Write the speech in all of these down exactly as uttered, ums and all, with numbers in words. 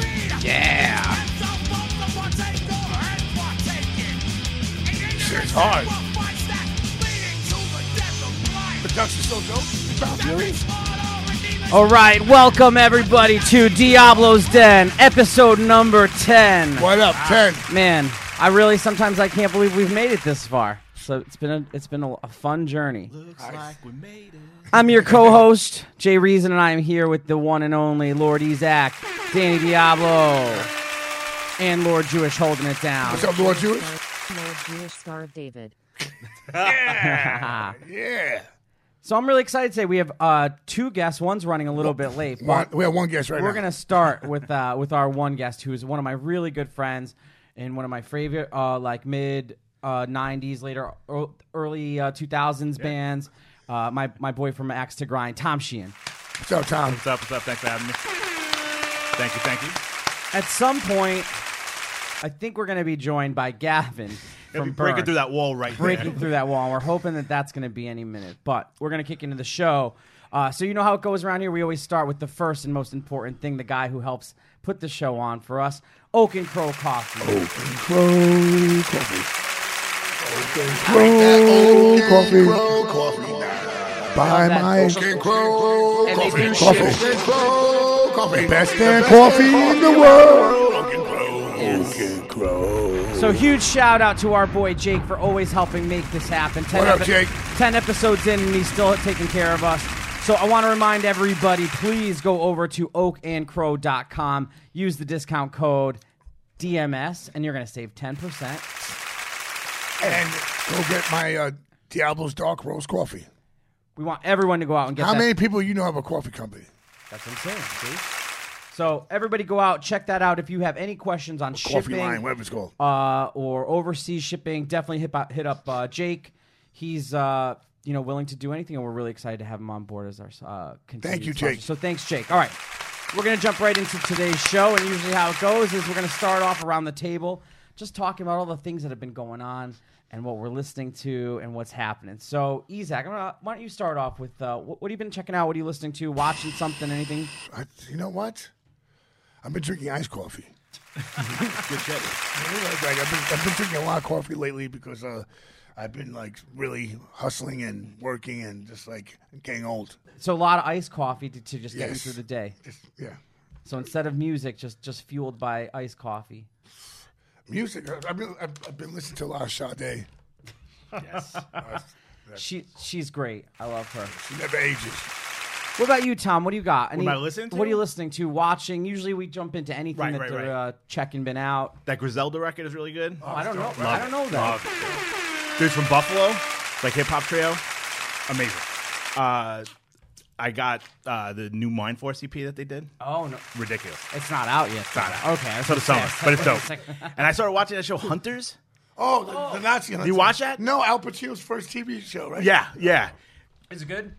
beat! Yeah! It's hard. Production still goes. All right, welcome everybody to Diablo's Den, episode number ten. What up, ten? Uh, man, I really sometimes I can't believe we've made it this far. So it's been a, it's been a, a fun journey. Looks like we made it. I'm your co-host Jay Reason, and I am here with the one and only Lord Isaac, Danny Diablo, and Lord Jewish holding it down. What's up, Lord Jewish? Lord Jewish, Star of David. Yeah, yeah. So I'm really excited today. We have uh, two guests. One's running a little bit late. But we have one guest right we're now. We're going to start with uh, with our one guest, who is one of my really good friends and one of my favorite, uh, like mid uh, nineties, later early uh, two thousands yeah. bands. Uh, my my boy from Axe to Grind, Tom Sheehan. What's up, Tom? What's up? What's up? Thanks for having me. Thank you. Thank you. At some point, I think we're going to be joined by Gavin from breaking through that wall right breaking there. Breaking through that wall. We're hoping that that's going to be any minute, but we're going to kick into the show. Uh, so you know how it goes around here. We always start with the first and most important thing, the guy who helps put the show on for us, Oak and Crow Coffee. Oak and Crow Coffee. Oak and Crow Coffee. Crow Coffee. Buy my Oak and Crow Coffee. Coffee. Coffee. Best damn coffee in the world. So huge shout out to our boy Jake for always helping make this happen. Ten what up, epi- Jake? Ten episodes in and he's still taking care of us. So I want to remind everybody, please go over to oak and crow dot com. Use the discount code D M S and you're going to save ten percent. And go get my uh, Diablo's Dark Roast coffee. We want everyone to go out and get How that. How many people you know have a coffee company? That's what I'm saying, see? So everybody go out, check that out. If you have any questions on Coffee shipping line, whatever it's called. Uh, or overseas shipping, definitely hit, hit up uh, Jake. He's uh, you know willing to do anything, and we're really excited to have him on board as our uh, Thank you, sponsor. Jake. So thanks, Jake. All right. We're going to jump right into today's show, and usually how it goes is we're going to start off around the table just talking about all the things that have been going on and what we're listening to and what's happening. So, Isaac, I'm gonna, why don't you start off with uh, what, what have you been checking out? What are you listening to? Watching something? Anything? I, you know what? I've been drinking iced coffee. Good shit. I've been, I've been drinking a lot of coffee lately because uh, I've been like really hustling and working and just like getting old. So a lot of iced coffee to, to just yes. get you through the day. Just, yeah. So instead of music, just just fueled by iced coffee. Music. I've been I've been listening to a lot of Sade. Yes. Uh, she she's great. I love her. She never ages. What about you, Tom? What do you got? Any, what am I listening to? What are you listening to? Watching? Usually we jump into anything right, that right, they're right. Uh, checking been out. That Griselda record is really good. Oh, I don't know. Right. I don't know that. Uh, Dude's from Buffalo, like hip-hop trio. Amazing. Uh, I got uh, the new Mind Force E P that they did. Oh, no. Ridiculous. It's not out yet. It's not out. Okay. It's for the summer, but it's dope. And I started watching that show, Hunters. Oh, the, oh. the Nazi Hunters. You watch that? No, Al Pacino's first T V show, right? Yeah, yeah. Is it good?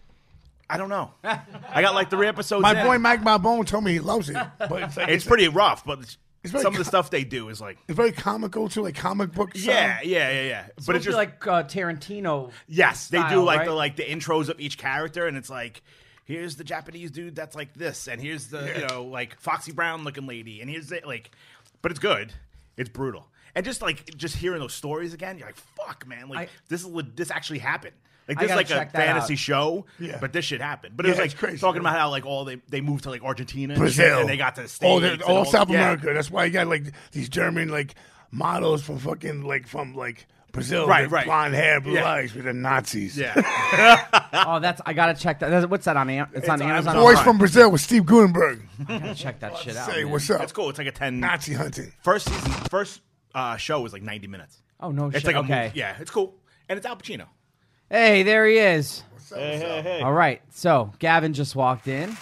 I don't know. I got like three episodes My in. boy Mike Marbone told me he loves it. But it's, like, it's, it's pretty like, rough, but it's, it's some com- of the stuff they do is like... It's very comical, too, like comic book stuff. Yeah, yeah, yeah, yeah. It's but it's just like uh, Tarantino Yes, style, they do like, right? the, like the intros of each character, and it's like, here's the Japanese dude that's like this, and here's the, yeah. you know, like Foxy Brown-looking lady, and here's the, like... But it's good. It's brutal. And just like, just hearing those stories again, you're like, fuck, man, like I, this is this actually happened. Like this is like a fantasy out. show, yeah. but this shit happened. But yeah, it was like crazy, talking right? about how like all they, they moved to like Argentina, Brazil, and, shit, and they got to the States, oh, all, all South America. Yeah. That's why you got like these German like models from fucking like from like Brazil, right, with right. blonde hair, blue yeah. eyes, with the Nazis. Yeah. Oh, that's I gotta check that. That's, what's that on? Am- it's, it's on Amazon. Boys online. From Brazil with Steve Gutenberg. I gotta check that shit out. Say man. What's up? It's cool. It's like a ten Nazi hunting. First season, first uh, show was like ninety minutes. Oh no! It's shit. Like a okay. movie. Yeah, it's cool, and it's Al Pacino. Hey, there he is. What's up? Hey, what's hey, up? Hey. All right, so Gavin just walked in.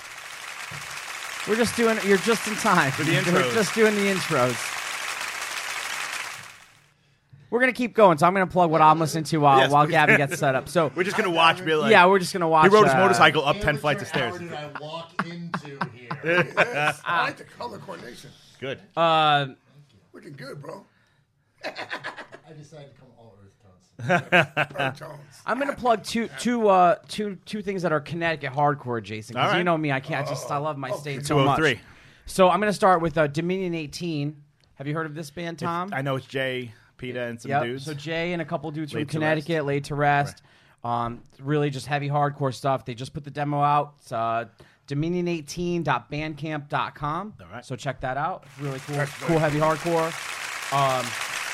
We're just doing. You're just in time for the intros. We're just doing the intros. We're going to keep going, so I'm going to plug what I'm listening to while, yes, while Gabby gets set up. So we're just going to watch. Be like, yeah, we're just going to watch. He rode his uh, motorcycle up ten flights of stairs. What did I walk into here? Yes. I like the color coordination. Good. Uh, Looking good, bro. I decided to come all earth tones. I'm going to plug two, two, uh, two, two things that are Connecticut hardcore adjacent. Because right. you know me, I can't. Oh. Just I love my oh, state so much. So I'm going to start with uh, Dominion eighteen. Have you heard of this band, Tom? It's, I know it's Jay... Peter and some yep. dudes. So Jay and a couple dudes laid from Connecticut, laid to rest. Right. Um, really just heavy hardcore stuff. They just put the demo out. It's uh, dominion eighteen dot bandcamp dot com. All right. So check that out. It's really cool. That's cool, right. Heavy hardcore. Um,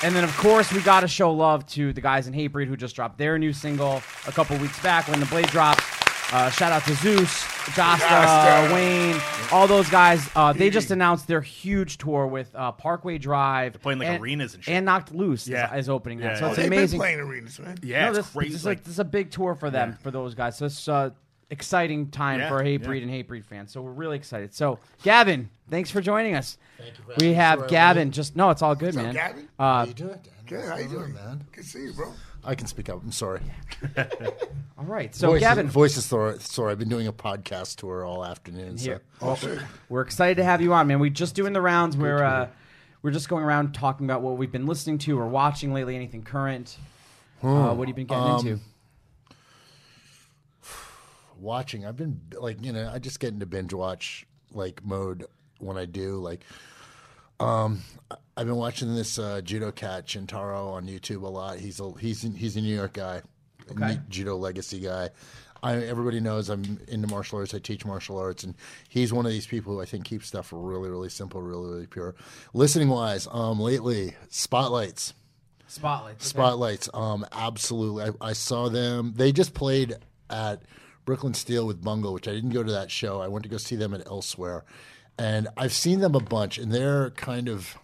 and then, of course, we got to show love to the guys in Hatebreed who just dropped their new single a couple weeks back when the blade dropped. Uh, shout out to Zeus, Josta, Josta. Wayne, all those guys. Uh, they just announced their huge tour with uh, Parkway Drive. They're playing like and, arenas and shit. And Knocked Loose yeah. is, is opening yeah. that. So oh, it's they've amazing. Been playing arenas, man. Yeah, no, this, it's crazy. This is, like, this is a big tour for them, yeah. for those guys. So it's uh, exciting time yeah, for Hatebreed yeah. and Hatebreed fans. So we're really excited. So Gavin, thanks for joining us. Thank you. We have Sorry, Gavin. Man. Just no, it's all good, What's man. Up, Gavin? Uh, how you doing, Dan? Good. How you doing, man? Good to see you, bro. I can speak up. I'm sorry. All right. So, voices, Gavin. Voices, sorry. I've been doing a podcast tour all afternoon. So. Yeah. Oh, sure. We're excited to have you on, man. We're just doing the rounds. We're, uh, we're just going around talking about what we've been listening to or watching lately, anything current. Hmm. Uh, what have you been getting um, into? Watching. I've been, like, you know, I just get into binge watch, like, mode when I do, like... Um, I've been watching this uh, judo cat Shintaro on YouTube a lot. He's a he's he's a New York guy, okay. a judo legacy guy. I, everybody knows I'm into martial arts. I teach martial arts, and he's one of these people who I think keeps stuff really, really simple, really, really pure. Listening wise, um, lately Spotlights, Spotlights, okay. Spotlights. Um, absolutely. I, I saw them. They just played at Brooklyn Steel with Bungo, which I didn't go to that show. I went to go see them at Elsewhere. And I've seen them a bunch, and they're kind of...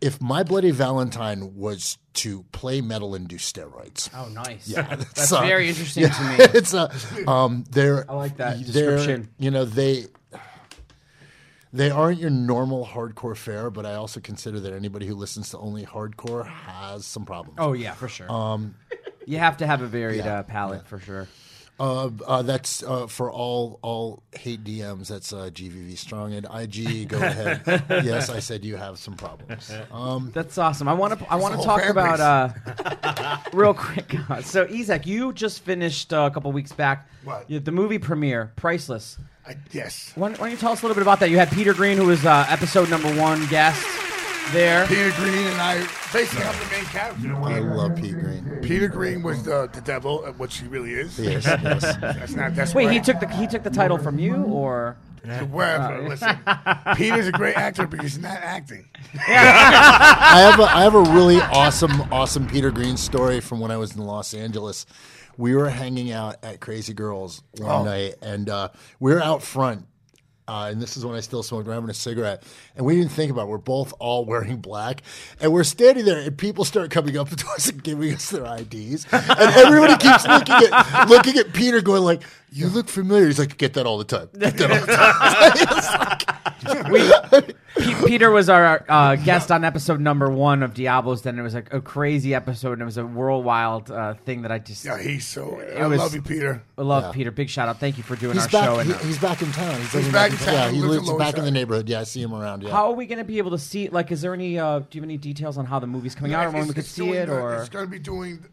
If My Bloody Valentine was to play metal and do steroids. Oh, nice. Yeah, that's that's uh, very interesting yeah, to me. It's a, um, they're, I like that description. You know, they... They aren't your normal hardcore fare, but I also consider that anybody who listens to only hardcore has some problems. Oh, yeah, for sure. Um, you have to have a varied yeah, uh, palette, yeah. for sure. Uh, uh, that's uh, for all all hate D Ms. That's uh, G V V Strong and I G. Go ahead. Yes, I said you have some problems. Um, that's awesome. I want to I want to talk about uh, real quick. Uh, so Isaac, you just finished uh, a couple weeks back what? the movie premiere, Priceless. I, yes. Why, why don't you tell us a little bit about that? You had Peter Green, who was uh, episode number one guest. There, Peter Green and I basically yeah. have the main character. I love Peter Green. Peter Green was the, the devil, which he really is. Yes, yes. That's not. That's wait. Right. He took the he took the title from you, or yeah. wherever. Oh. Listen, Peter's a great actor, but he's not acting. I have a, I have a really awesome awesome Peter Green story from when I was in Los Angeles. We were hanging out at Crazy Girls one oh. night, and uh, we were out front. Uh, and this is when I still smoked. We're having a cigarette. And we didn't think about it. We're both all wearing black. And we're standing there, and people start coming up to us and giving us their I Ds. And everybody keeps looking at looking at Peter going like, you look familiar. He's like, get that all the time. Get that all the time. we, Peter was our uh, guest on episode number one of Diablo's Den. It was like a crazy episode, and it was a worldwide uh, thing that I just... Yeah, he's so... It I was, love you, Peter. I love yeah. Peter. Big shout out. Thank you for doing he's our back, show. He, and, uh, he's back in town. He's, he's back in town. Yeah, he, he lives back side. in the neighborhood. Yeah, I see him around. Yeah. How are we going to be able to see... Like, is there any... Uh, do you have any details on how the movie's coming yeah, out or when we could see it? The, or It's going to be doing...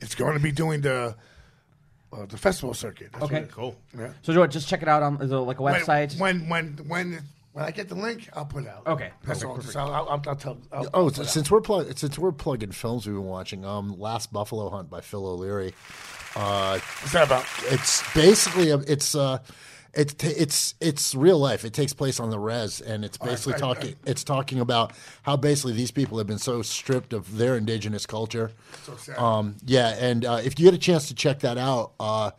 It's going to be doing the... Uh, the festival circuit. That's okay, cool. Yeah. So do I just check it out on is there like a website? When when when when I get the link, I'll put it out. Okay, that's perfect, all. Perfect. So I'll, I'll, I'll tell. I'll oh, so since we're pl- since we're plugging films we've been watching, um, Last Buffalo Hunt by Phil O'Leary. Uh, What's that about? It's basically a, it's uh, It, it's it's real life. It takes place on the res, and it's basically I, I, talking. I, I, it's talking about how basically these people have been so stripped of their indigenous culture. So sad. Um, yeah, and uh, if you get a chance to check that out, uh,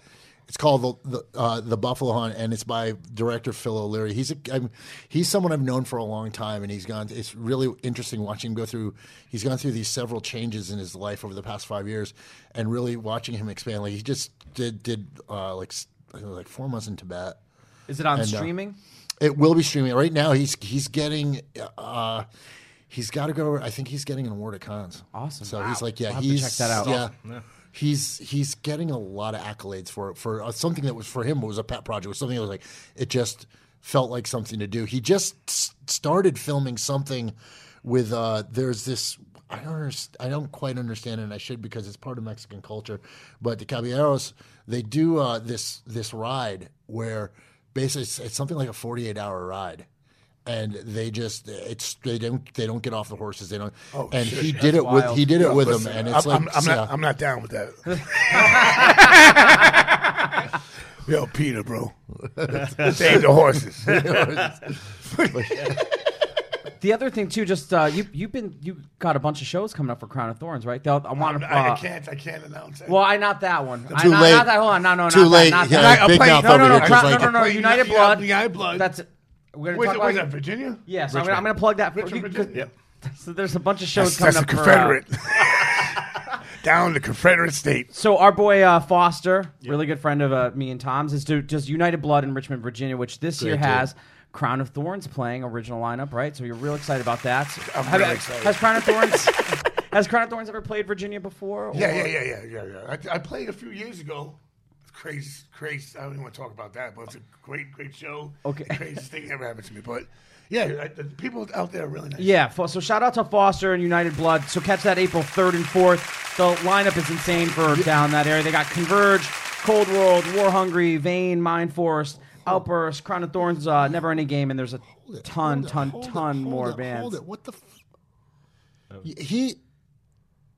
it's called the the, uh, the Buffalo Hunt, and it's by director Phil O'Leary. He's a I'm, he's someone I've known for a long time, and he's gone. It's really interesting watching him go through. He's gone through these several changes in his life over the past five years, and really watching him expand. Like he just did did uh, like like four months in Tibet. Is it on and, streaming? Uh, it will be streaming right now. He's he's getting, uh, he's got to go. I think he's getting an award at Cannes. Awesome. So wow. he's like, yeah, I'll he's have to check that out. Yeah, awesome. yeah, he's he's getting a lot of accolades for for uh, something that was for him was a pet project. It was something that was like it just felt like something to do. He just s- started filming something with uh, there's this. I don't, I don't quite understand it, and I should because it's part of Mexican culture. But the Caballeros, they do uh, this this ride where basically it's, it's something like a forty-eight hour ride, and they just it's they don't they don't get off the horses. They don't. Oh, and shit, he, did it with, he did it with he did it with them, and it's I'm, like I'm, I'm yeah. not I'm not down with that. Yo, Peter, bro, save the horses. The other thing too, just uh, you you've been you got a bunch of shows coming up for Crown of Thorns, right? They'll, I want to. Uh, I can't. I can't announce it. Well, I not that one. Too I, not, late. Not that. Hold on. No, no, too not late. That, not yeah, that. Big mouth no, no, no, no, no, like, no, no, no. United Blood. United Blood. That's it. We're gonna Where's talk it, about that Virginia. Yes, yeah, so I'm going to plug that. For, Richmond, Virginia. Yeah. So there's a bunch of shows that's, coming that's up. That's the Confederate. For, uh, down the Confederate state. So our boy uh, Foster, yeah. really good friend of uh, me and Tom's, is do just United Blood in Richmond, Virginia, which this year has. Crown of Thorns playing original lineup, right? So you're real excited about that. I'm have, really excited. Has Crown of Thorns has Crown of Thorns ever played Virginia before? Or? Yeah, yeah, yeah, yeah, yeah, yeah. I, I played a few years ago. Crazy, crazy. I don't even want to talk about that, but it's a great, great show. Okay, the craziest thing ever happened to me, but. Yeah, the people out there are really nice. Yeah, so shout out to Foster and United Blood. So catch that April third and fourth. The lineup is insane for down that area. They got Converge, Cold World, War Hungry, Vane, Mind Force, Outburst, Crown of Thorns, uh, Never Ending Game, and there's a ton, ton, ton more bands. Hold it, what the f- oh. He...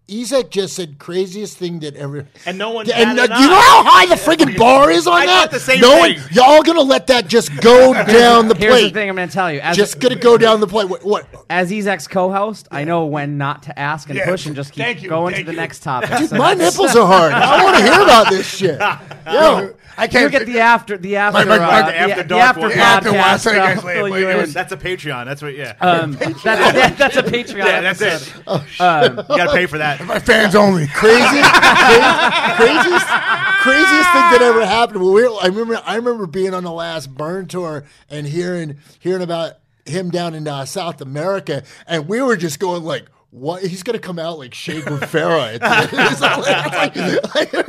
Isaac just said craziest thing that ever and no one and no, you know how high the friggin' bar is on I that. The same no thing. One, y'all gonna let that just go down the Here's plate. Here's the thing I'm gonna tell you. As just a, gonna go down the plate. What? what? As Isaac's co-host, yeah. I know when not to ask and yeah. push and just keep you, going to the you. next topic. Dude, so my nipples are hard. I want to hear about this shit. Yo, I can't you get the after the after my, my, my, uh, the after the dark after podcast. The after uh, wait, wait, that's a Patreon. That's what. Yeah. Um, that's, that, that's a Patreon. Yeah, that's it. You gotta pay for that. My fans only. Craziest, craziest, craziest, craziest thing that ever happened. We were, I remember, I remember being on the last Burn tour and hearing, hearing about him down in uh, South America, and we were just going like, "What? He's gonna come out like Che Guevara."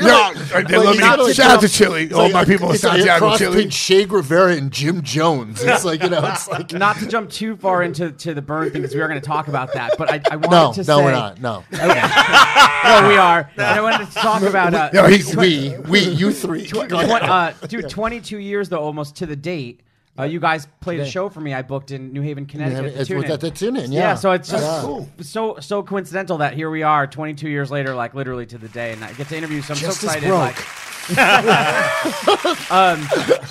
No, shout out to Chile. All like, my people in Santiago, Chile. Between Che Guevara and Jim Jones. It's like you know. It's like not to jump too far into to the Burn thing because we are going to talk about that. But I, I wanted no, to no, say no, we're not. No, okay. no, we are. No. And I wanted to talk about uh, no, he's tw- we, we, you three, tw- tw- uh, dude. Twenty-two years though, almost to the date. Uh, you guys played Today. a show for me. I booked in New Haven, Connecticut. Yeah, it's with the tune in, yeah. yeah. So it's just yeah. cool. so so coincidental that here we are, twenty-two years later, like literally to the day, and I get to interview. So I'm just so excited. Like, um,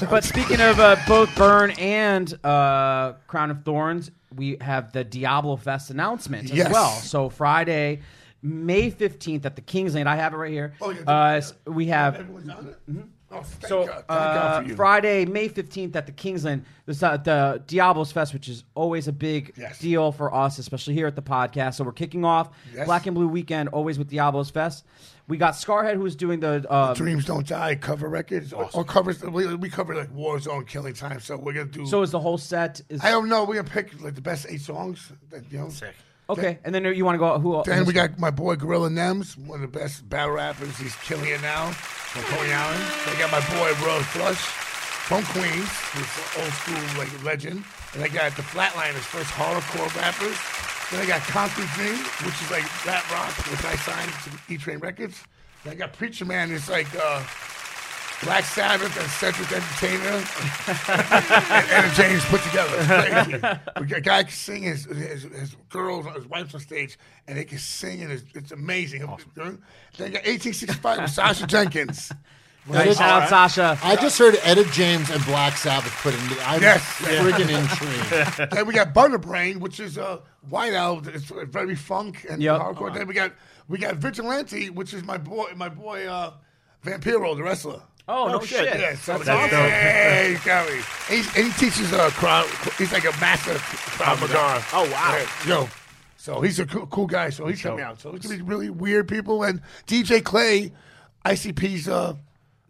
but speaking of uh, both Burn and uh, Crown of Thorns, we have the Diablo Fest announcement yes. as well. So Friday, May fifteenth at the Kingsland. I have it right here. Oh, yeah, uh, yeah. We have. Everyone's on it? Mm-hmm. Oh, thank so, God. Thank uh, God for you. Friday, May fifteenth at the Kingsland, this, uh, the Diablo's Fest, which is always a big yes. deal for us, especially here at the podcast. So we're kicking off yes. Black and Blue Weekend, always with Diablo's Fest. We got Scarhead, who's doing the... Um, Dreams Don't Die cover records. Awesome. Or, or covers, we, we cover like Warzone, Killing Time, so we're going to do... So is the whole set... Is, I don't know. We're going to pick like the best eight songs. That, you know, sick. Okay, and then you want to go... Who? Then we got my boy Gorilla Nems, one of the best battle rappers. He's killing it now from Coney Island. I got my boy Rose Flush from Queens, who's an old school like legend. And I got the Flatliners, first hardcore rappers. Then I got Concrete Dream, which is like rap rock, which I signed to E-Train Records. Then I got Preacher Man, who's like... Uh, Black Sabbath and Cedric Entertainer and, and James put together. It's crazy. A guy can sing his, his his girls, his wife's on stage, and they can sing, and it's, it's amazing. Awesome. Then you got eighteen sixty-five with Sasha Jenkins. Nice. Shout out, right. Sasha. I just heard Etta James and Black Sabbath put in the. I'm yes. Friggin' intrigued. Then we got Butterbrain, which is uh, White Album. It's very funk and yep. hardcore. Right. Then we got we got Vigilante, which is my boy, my boy uh, Vampiro, the wrestler. Oh, oh no shit! shit. Yeah, so that's awesome. Hey, Gary. He, he teaches uh, crowd. He's like a master crowd magar. Oh wow! Yeah. Yo, so he's a cool, cool guy. So he's coming out. So it's gonna be really weird people. And D J Clay, I C P's. Uh,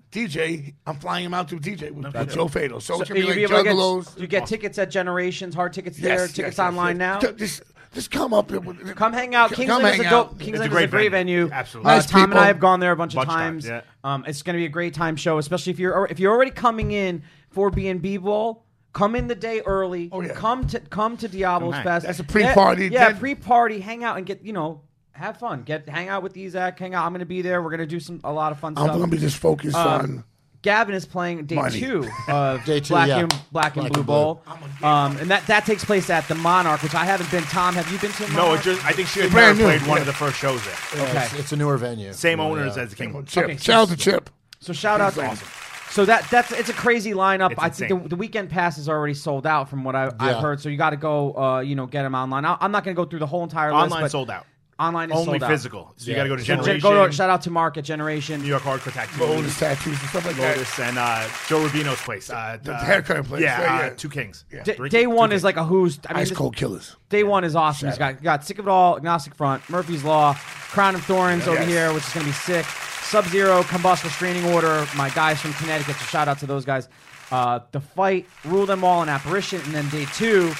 D J, I'm flying him out to D J with, with Joe Fado. So, so it's going to be like Juggalos. Do you get tickets at Generations, hard tickets there, yes, tickets yes, online yes, yes. now? Just, just come up. Come hang out. Kingsland hang is a, out. Kingsland is a great, great venue. venue. Absolutely. Uh, nice Tom people. and I have gone there a bunch, bunch of times. times yeah. um, it's going to be a great time show, especially if you're if you're already coming in for B and B Bowl. Come in the day early. Oh, yeah. Come to come to Diablo's oh, Fest. That's a pre-party. Yeah, yeah pre-party. Hang out and get, you know, have fun. Get hang out with Isaac. Hang out. I'm going to be there. We're going to do some a lot of fun I'm stuff. I'm going to be just focused um, on. Gavin is playing day money. two of day two, Black, yeah. and, Black, Black and Blue Bowl, um, and that, that takes place at the Monarch, which I haven't been. Tom, have you been to? The Monarch? No, it just, I think she had never played yeah. one of the first shows there. Yeah, okay, it's, it's a newer venue. Same yeah, owners yeah. as the Kingsland. Chip. Okay, so, shout out to Chip. So shout out to. Awesome. So that that's it's a crazy lineup. It's I insane. think the, the weekend pass is already sold out from what I, yeah. I've heard. So you got to go, uh, you know, get them online. I, I'm not going to go through the whole entire list. Online sold out. Online is only physical, so yeah. you got to go to Generation. So, go to, shout out to Mark at Generation, New York Hardcore Tattoos, Lotus Tattoos and stuff like Lotus that. And uh, Joe Rubino's place, uh, the, the haircut place. Yeah, yeah, uh, yeah, Two Kings. Yeah. D- Three, day one is kings. like a who's. I mean, Ice this, Cold Killers. Day yeah. one is awesome. He's got got Sick of It All, Agnostic Front, Murphy's Law, Crown of Thorns yeah, over yes. here, which is gonna be sick. Sub Zero, Combust, Restraining Order. My guys from Connecticut. So shout out to those guys. Uh, the Fight, Rule Them All, and Apparition, and then day two.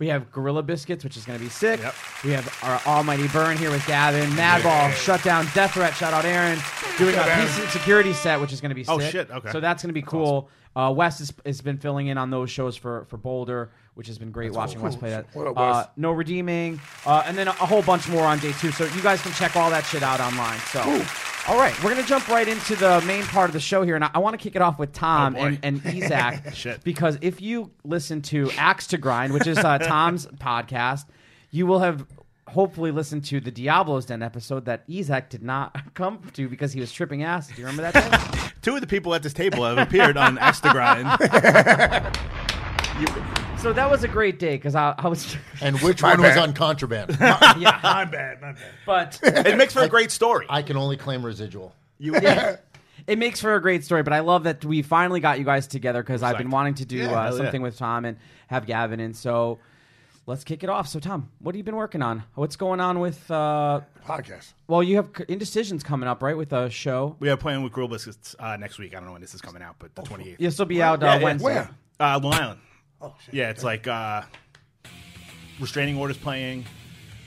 We have Gorilla Biscuits, which is going to be sick. Yep. We have our Almighty Burn here with Gavin. Madball, yeah, yeah, yeah. Shutdown, Death Threat, shout out Aaron. Doing a P C Security set, which is going to be sick. Oh, shit, okay. So that's going to be that's cool. Awesome. Uh, Wes has, has been filling in on those shows for, for Boulder, which has been great that's watching cool. Wes play that. Up, Wes? Uh, no Redeeming, uh, and then a, a whole bunch more on day two. So you guys can check all that shit out online. So. Ooh. All right, we're going to jump right into the main part of the show here, and I, I want to kick it off with Tom oh and, and Isaac, because if you listen to Axe to Grind, which is uh, Tom's podcast, you will have hopefully listened to the Diablo's Den episode that Isaac did not come to because he was tripping acid. Do you remember that? Two of the people at this table have appeared on Axe to Grind. you- So that was a great day because I, I was. And which one bad. was on contraband? my, yeah, my bad, my bad. But it makes for I, a great story. I can only claim residual. You. Yeah. It makes for a great story, but I love that we finally got you guys together because I've been wanting to do yeah, uh, something yeah. with Tom and have Gavin, and so let's kick it off. So Tom, what have you been working on? What's going on with uh, podcast? Well, you have Indecisions coming up, right? With a show we are playing with Grill Biscuits uh, next week. I don't know when this is coming out, but the twenty-eighth. You'll still be out uh, yeah, yeah. Wednesday. Where? Uh, Long Island. Oh, shit. Yeah, it's like uh, Restraining Orders playing,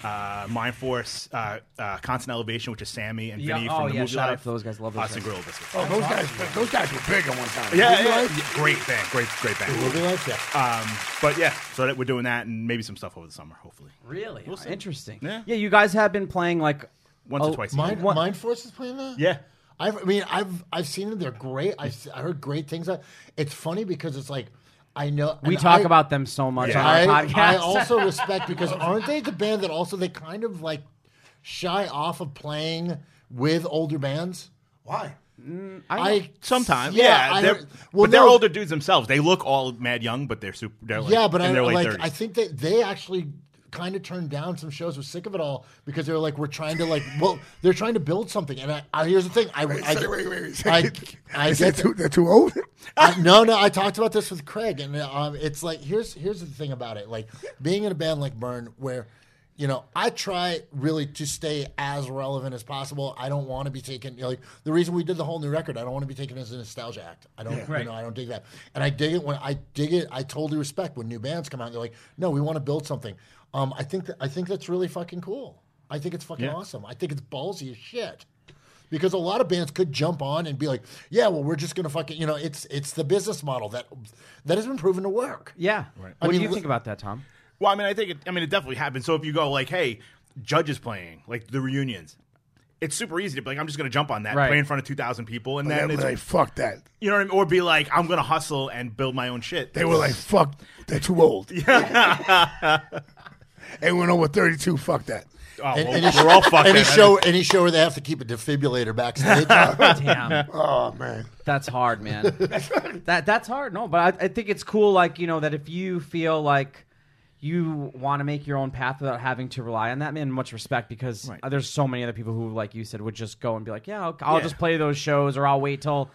uh, Mind Force, uh, uh, Constant Elevation, which is Sammy and Vinny yeah. oh, from the yeah, movie shout Life. Out to those guys. Love those guys. Gorilla Biscuits. Oh, those guys, awesome. those guys were big at one time. Yeah, yeah, yeah. Great band, great, great band. Movie Life, yeah. Um, but yeah, so that we're doing that and maybe some stuff over the summer, hopefully. Really? We'll see. Interesting. Yeah. yeah, you guys have been playing like once oh, or twice. Mind, Mind Force is playing that? Yeah. I've, I mean, I've I've seen them. They're great. I've, I heard great things. It's funny because it's like. I know we talk I, about them so much yeah. on our I, podcast. I also respect because aren't they the band that also they kind of like shy off of playing with older bands? Why? Mm, I, I sometimes yeah, yeah they're, I, well, but they're no, older dudes themselves. They look all mad young, but they're super. They're like, yeah, but in I, their late like, thirties. I think that they actually kind of turned down some shows. Were sick of it all because they're like we're trying to like well they're trying to build something. And I, I here's the thing. I wait, I, sorry, wait, wait, I, I, I is that too, they're too old. I, no, no. I talked about this with Craig, and um, it's like here's here's the thing about it. Like being in a band like Burn, where you know I try really to stay as relevant as possible. I don't want to be taken you know, like the reason we did the whole new record. I don't want to be taken as a nostalgia act. I don't yeah, right. you know I don't dig that. And I dig it when I dig it. I totally respect when new bands come out. And they're like, no, we want to build something. Um, I think that I think that's really fucking cool. I think it's fucking yeah. awesome. I think it's ballsy as shit because a lot of bands could jump on and be like, "Yeah, well, we're just gonna fucking you know." It's it's the business model that that has been proven to work. Yeah. Right. What I mean, do you think about that, Tom? Well, I mean, I think it, I mean it definitely happens. So if you go like, "Hey, Judges playing like the reunions," it's super easy to be like, "I'm just gonna jump on that, right. play in front of two thousand people," and oh, then yeah, it's like, "Fuck that," you know what I mean? Or be like, "I'm gonna hustle and build my own shit." They were like, "Fuck, they're too old." Yeah. Everyone over thirty-two, fuck that. Oh, and, well, and we're all fucked. Any show, any show where they have to keep a defibrillator backstage. Damn. Oh man, that's hard, man. that that's hard. No, but I, I think it's cool. Like, you know, that if you feel like you want to make your own path without having to rely on that, man, much respect, because right. there's so many other people who, like you said, would just go and be like, yeah, I'll, I'll yeah. just play those shows, or I'll wait till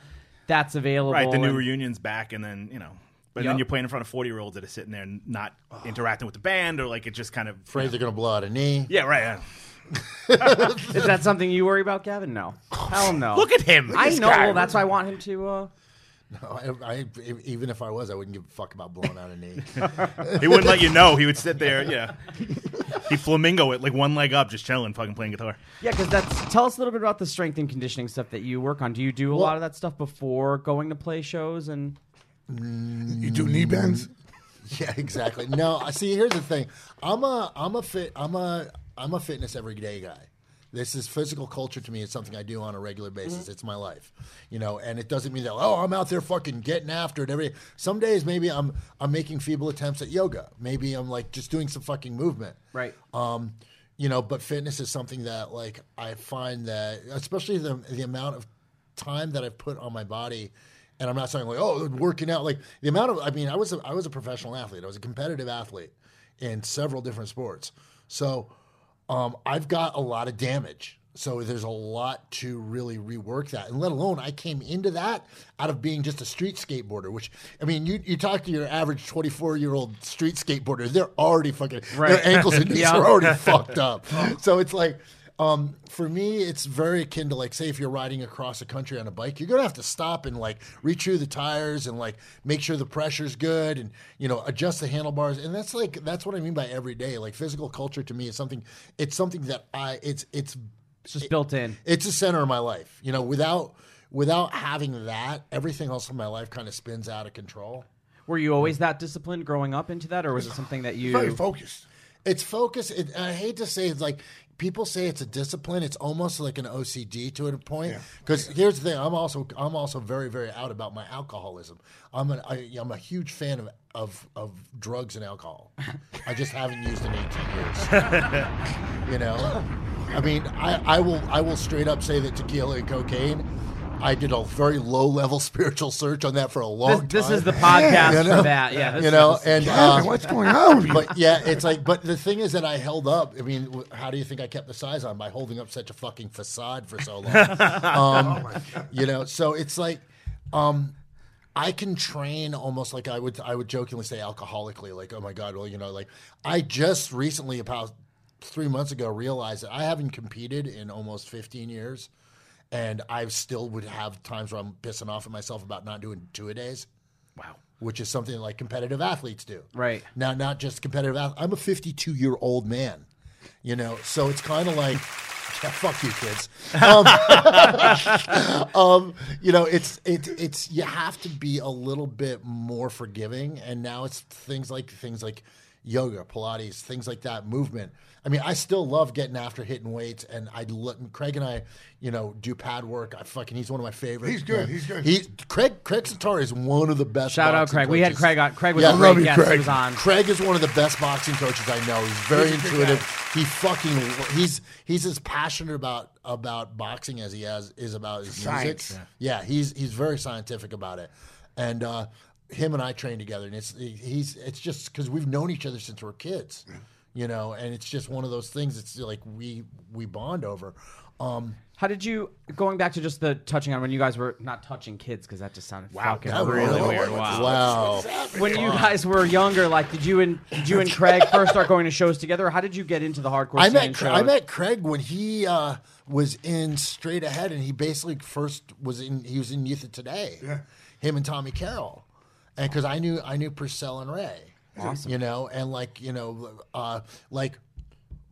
that's available. Right. The new and, reunion's back, and then you know. But yep. then you're playing in front of forty-year-olds that are sitting there and not oh. interacting with the band, or like it just kind of... Afraid know. They're going to blow out a knee. Yeah, right. Yeah. Is that something you worry about, Gavin? No. Hell no. Look at him. Look I know. Guy. Well, that's why I want him to... Uh... No, I, I, even if I was, I wouldn't give a fuck about blowing out a knee. He wouldn't let you know. He would sit there, yeah. He'd flamingo it, like one leg up, just chilling, fucking playing guitar. Yeah, because that's... Tell us a little bit about the strength and conditioning stuff that you work on. Do you do a well, lot of that stuff before going to play shows and... You do knee bends? Yeah, exactly. No, see, here's the thing. I'm a, I'm a fit, I'm a, I'm a fitness everyday guy. This is physical culture to me. It's something I do on a regular basis. Mm-hmm. It's my life, you know. And it doesn't mean that oh, I'm out there fucking getting after it every. Some days maybe I'm, I'm making feeble attempts at yoga. Maybe I'm like just doing some fucking movement. Right. Um, you know, but fitness is something that like I find that, especially the the amount of time that I've put on my body. And I'm not saying like, oh, working out. Like the amount of, I mean, I was a, I was a professional athlete. I was a competitive athlete in several different sports. So um, I've got a lot of damage. So there's a lot to really rework that. And let alone I came into that out of being just a street skateboarder, which, I mean, you, you talk to your average twenty-four-year-old street skateboarder, they're already fucking, right. their ankles and knees yeah. are already fucked up. So it's like, Um, for me, it's very akin to, like, say if you're riding across a country on a bike, you're going to have to stop and, like, rechew the tires and, like, make sure the pressure's good and, you know, adjust the handlebars. And that's, like, that's what I mean by every day. Like, physical culture to me is something, it's something that I, it's, it's, it's just it, built in. It's the center of my life. You know, without, without having that, everything else in my life kind of spins out of control. Were you always that disciplined growing up into that, or was it something that you... Very focused. It's focus. It, I hate to say it's like people say it's a discipline. It's almost like an O C D to a point. Because yeah. here's the thing: I'm also I'm also very very out about my alcoholism. I'm an I, I'm a huge fan of of, of drugs and alcohol. I just haven't used in eighteen years. You know, I mean, I, I will I will straight up say that tequila and cocaine. I did a very low-level spiritual search on that for a long this, time. This is the podcast you know? for that, yeah. You know, is, and um, what's going on with you? But yeah, it's like, but the thing is that I held up. I mean, how do you think I kept the size on? By holding up such a fucking facade for so long. um, oh my God. You know, so it's like, um, I can train almost like I would. I would jokingly say alcoholically, like, oh my God, well, you know, like I just recently, about three months ago, realized that I haven't competed in almost fifteen years. And I still would have times where I'm pissing off at myself about not doing two-a-days. Wow. Which is something like competitive athletes do. Right. Now, not just competitive athletes. I'm a fifty-two-year-old man, you know, so it's kind of like, yeah, fuck you, kids. Um, um, you know, it's it, it's you have to be a little bit more forgiving. And now it's things like things like yoga, Pilates, things like that, movement. I mean, I still love getting after hitting weights, and I let Craig and I, you know, do pad work. I fucking he's one of my favorites. He's good. Yeah. He's good. He Craig Craig Satar is one of the best. Shout out Craig. Coaches. We had Craig on. Craig was yeah, a great you, guest. Craig. He was on. Craig is one of the best boxing coaches I know. He's very he's intuitive. He fucking he's he's as passionate about about boxing as he has is about his Science. music. Yeah. yeah, he's he's very scientific about it, and uh, him and I train together, and it's he's it's just because we've known each other since we were kids. Yeah. You know, and it's just one of those things. It's like we we bond over. Um, How did you going back to just the touching on when you guys were not touching kids because that just sounded wow, fucking really weird. Wow, wow. When you guys were younger, like did you and did you and Craig first start going to shows together? Or how did you get into the hardcore? I met shows? I met Craig when he uh, was in Straight Ahead, and he basically first was in he was in Youth of Today. Yeah. Him and Tommy Carroll, and because I knew I knew Purcell and Ray. Awesome. You know, and like, you know, uh, like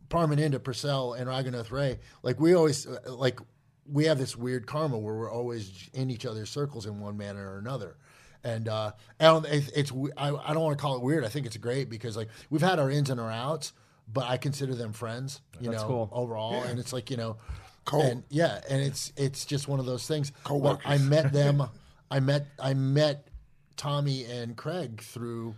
Parmeninda, Purcell, and Raghunath Ray, like we always, like we have this weird karma where we're always in each other's circles in one manner or another. And uh, I don't, it's, I, I don't want to call it weird. I think it's great because like we've had our ins and our outs, but I consider them friends, you That's know, cool. overall. Yeah. And it's like, you know, and, yeah. And it's, it's just one of those things. Well, I met them. I met, I met Tommy and Craig through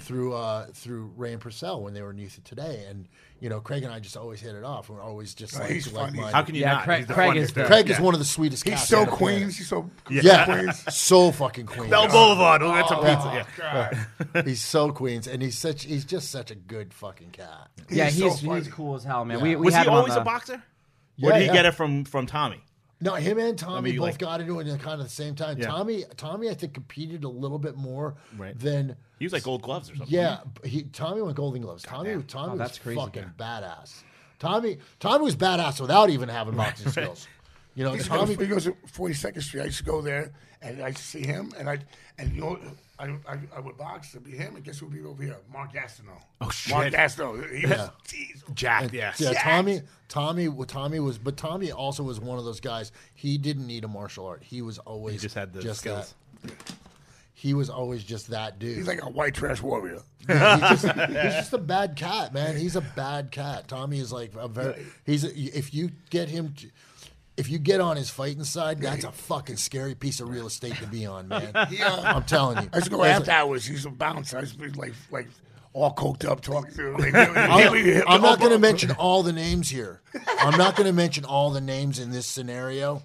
through uh, through Ray and Purcell when they were in Youth of Today, and you know Craig and I just always hit it off. We're always just oh, like, he's like funny. How can you yeah, not? Craig, Craig is Craig yeah. is one of the sweetest. He's so Queens. He's so yeah, yeah. Queens. So fucking Queens. Bell Boulevard. Oh, that's a pizza. Yeah. God. He's so Queens, and he's such. He's just such a good fucking cat. Yeah, he's he's, so he's cool as hell, man. Yeah. We, we was he always the... a boxer? Yeah, or did he yeah. get it from from Tommy? No, him and Tommy I mean, both like, got into it at kind of the same time. Yeah. Tommy, Tommy, I think, competed a little bit more right. than... He was like gold gloves or something. Yeah, he, Tommy went golden gloves. God Tommy, Tommy oh, was that's crazy, fucking man. Badass. Tommy Tommy was badass without even having boxing right. skills. You know, Tommy, to, he goes to forty-second Street. I used to go there, and I used to see him, and I and you know, I, I, I would box. It'd be him, and guess who would be over here? Mark Gastineau. Oh, shit. Mark Gastineau. He yeah. was geez, jacked, yeah. Yeah, jacked. Tommy, Tommy, well, Tommy was, but Tommy also was one of those guys. He didn't need a martial art. He was always he just, had the just skills. That. He was always just that dude. He's like a white trash warrior. Yeah, he's, just, he's just a bad cat, man. He's a bad cat. Tommy is like a very, he's, a, if you get him to, if you get on his fighting side, that's a fucking scary piece of real estate to be on, man. Yeah. I'm telling you. I used to go after hours. He's a bouncer. I used to be like, like all coked up talking to him. Like, I'm, I'm not going to mention all the names here. I'm not going to mention all the names in this scenario,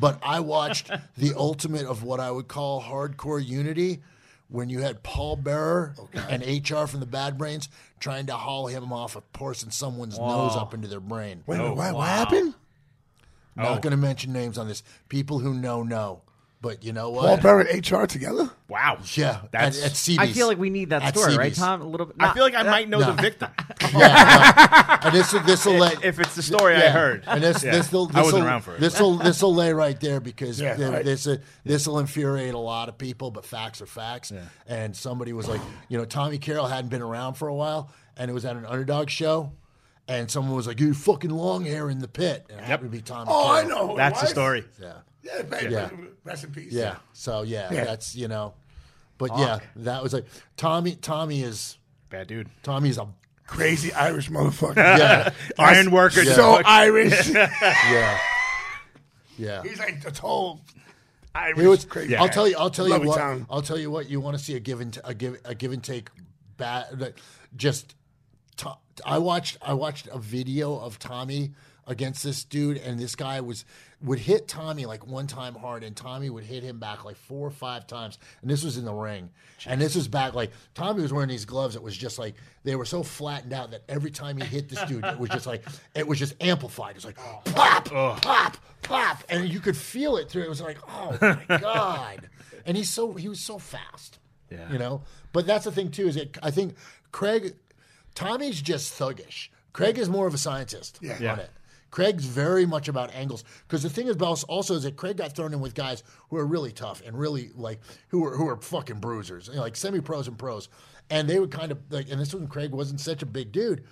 but I watched the ultimate of what I would call hardcore unity when you had Paul Bearer okay. and H R from the Bad Brains trying to haul him off a horse and someone's wow. nose up into their brain. Wait, oh, what, wow. what happened? I'm oh. not going to mention names on this. People who know, know. But you know what? Paul Bearer and H R together? Wow. Yeah. That's, at, at C B's. I feel like we need that at story, C B's. Right, Tom? A little bit. Not, I feel like I that, might know no. the victim. yeah. No. And this will lay. If it's the story yeah. I heard. And this yeah. this will. I wasn't around for it. This will this will lay right there because yeah, right. this will this will infuriate a lot of people. But facts are facts. Yeah. And somebody was like, you know, Tommy Carroll hadn't been around for a while, and it was at an Underdog show. And someone was like, you fucking long hair in the pit. And it yep. happened to be Tommy Oh, Carroll. I know. That's the story. Yeah. Yeah, baby. Yeah. Rest in peace. Yeah. yeah. So, yeah, yeah, that's, you know. But, Hawk. yeah, that was like, Tommy Tommy is. Bad dude. Tommy is a crazy Irish motherfucker. yeah. Iron worker. Yeah. So Irish. yeah. Yeah. He's like a total Irish. He was crazy. Yeah. I'll tell you, I'll tell Love you what. Town. I'll tell you what. You want to see a give and, t- a give, a give and take bad, like, just. I watched I watched a video of Tommy against this dude, and this guy was would hit Tommy like one time hard, and Tommy would hit him back like four or five times. And this was in the ring. Jeez. And this was back like Tommy was wearing these gloves. It was just like they were so flattened out that every time he hit this dude, it was just like it was just amplified. It was like pop, Ugh. pop, pop, and you could feel it through. It was like, oh my god! And he's so he was so fast, yeah. You know. But that's the thing too is that I think Craig. Tommy's just thuggish. Craig is more of a scientist yeah. Yeah. on it. Craig's very much about angles. Because the thing about also is that Craig got thrown in with guys who are really tough and really like who are who are fucking bruisers, you know, like semi-pros and pros. And they would kind of like, and this one Craig wasn't such a big dude.